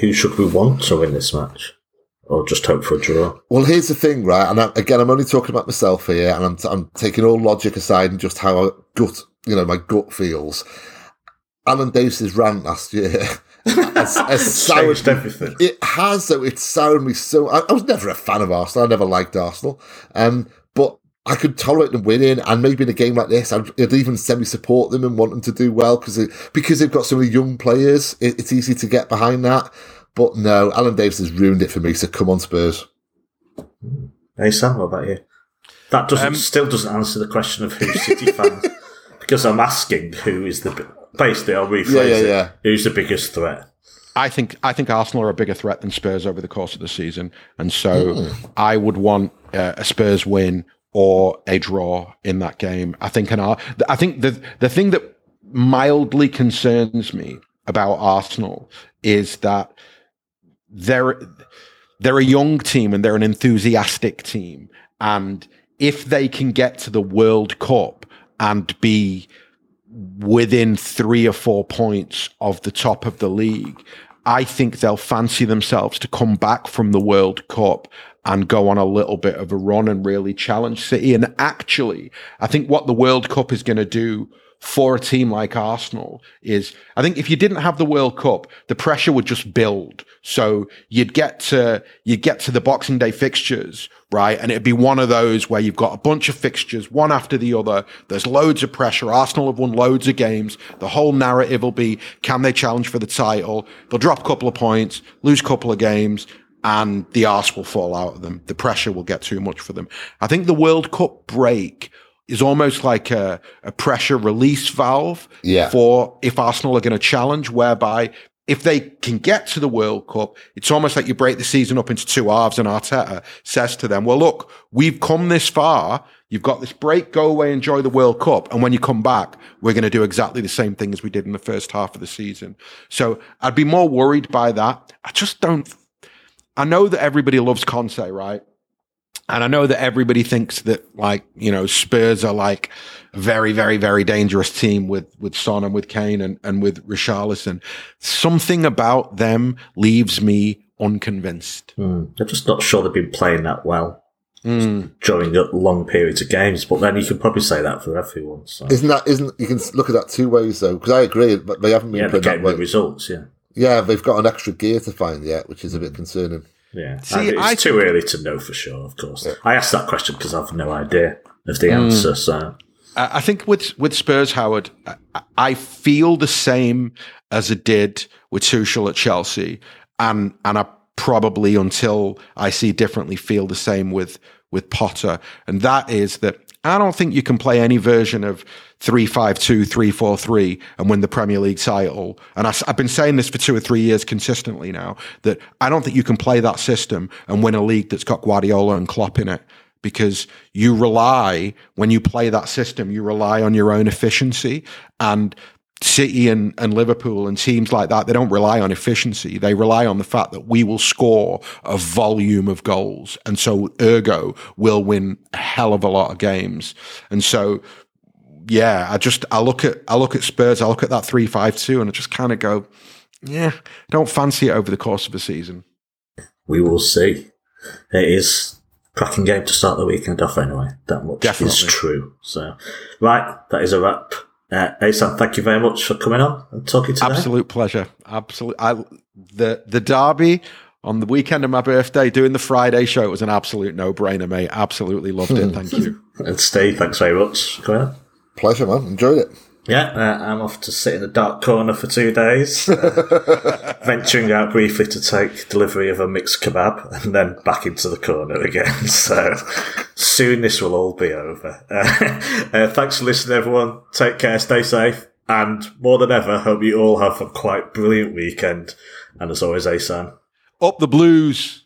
who should we want to win this match, or just hope for a draw? Well, here's the thing, right? And I'm only talking about myself here, and I'm taking all logic aside and just how my gut feels. Alan Davis's rant last year. Changed everything. It has, though. It sounded me so. I was never a fan of Arsenal. I never liked Arsenal. But I could tolerate them winning, and maybe in a game like this, I'd even semi-support them and want them to do well because they've got so many young players. It's easy to get behind that. But no, Alan Davies has ruined it for me. So come on, Spurs. Hey Sam, what about you? That still doesn't answer the question of who's City fans, because I'm asking who is who's the biggest threat. I think Arsenal are a bigger threat than Spurs over the course of the season. And so I would want a Spurs win or a draw in that game. I think the thing that mildly concerns me about Arsenal is that they're a young team and they're an enthusiastic team. And if they can get to the World Cup and be within 3 or 4 points of the top of the league, I think they'll fancy themselves to come back from the World Cup and go on a little bit of a run and really challenge City. And actually, I think what the World Cup is going to do for a team like Arsenal is, I think if you didn't have the World Cup, the pressure would just build. So you'd get to the Boxing Day fixtures, right? And it'd be one of those where you've got a bunch of fixtures, one after the other. There's loads of pressure. Arsenal have won loads of games. The whole narrative will be, can they challenge for the title? They'll drop a couple of points, lose a couple of games, and the arse will fall out of them. The pressure will get too much for them. I think the World Cup break is almost like a pressure release valve for if Arsenal are going to challenge, whereby if they can get to the World Cup, it's almost like you break the season up into two halves, and Arteta says to them, well, look, we've come this far. You've got this break. Go away, enjoy the World Cup. And when you come back, we're going to do exactly the same thing as we did in the first half of the season. So I'd be more worried by that. I just don't. I know that everybody loves Conte, right? And I know that everybody thinks that, like, you know, Spurs are like a very, very, very dangerous team with Son and with Kane and with Richarlison. Something about them leaves me unconvinced. I'm just not sure they've been playing that well during long periods of games. But then you can probably say that for everyone. So. Isn't you can look at that two ways though? Because I agree, but they haven't been playing that well. The results, yeah. Yeah, they've got an extra gear to find yet, which is a bit concerning. Yeah, see, it's too early to know for sure, of course. Yeah. I asked that question because I've no idea of the answer. So, I think with Spurs, Howard, I feel the same as I did with Tuchel at Chelsea, and I probably, until I see differently, feel the same with Potter, and that is that I don't think you can play any version of 3-5-2, 3-4-3 and win the Premier League title. And I've been saying this for 2 or 3 years consistently now, that I don't think you can play that system and win a league that's got Guardiola and Klopp in it, because you rely, when you play that system, you rely on your own efficiency. And City and Liverpool and teams like that, they don't rely on efficiency. They rely on the fact that we will score a volume of goals. And so, ergo, we'll win a hell of a lot of games. And so, yeah, I look at Spurs, I look at that 3-5-2, and I just kind of go, yeah, don't fancy it over the course of a season. We will see. It is a cracking game to start the weekend off anyway. That much Definitely. Is true. So, right, that is a wrap. Asan, thank you very much for coming on and talking today. Absolute pleasure. Absolutely. The derby on the weekend of my birthday, doing the Friday show, it was an absolute no-brainer, mate. Absolutely loved it. Thank you. And Steve, thanks very much for coming on. Pleasure, man. Enjoyed it. Yeah, I'm off to sit in a dark corner for 2 days, venturing out briefly to take delivery of a mixed kebab and then back into the corner again. So soon this will all be over. Thanks for listening, everyone. Take care, stay safe, and more than ever, hope you all have a quite brilliant weekend. And as always, Asan. Up the Blues!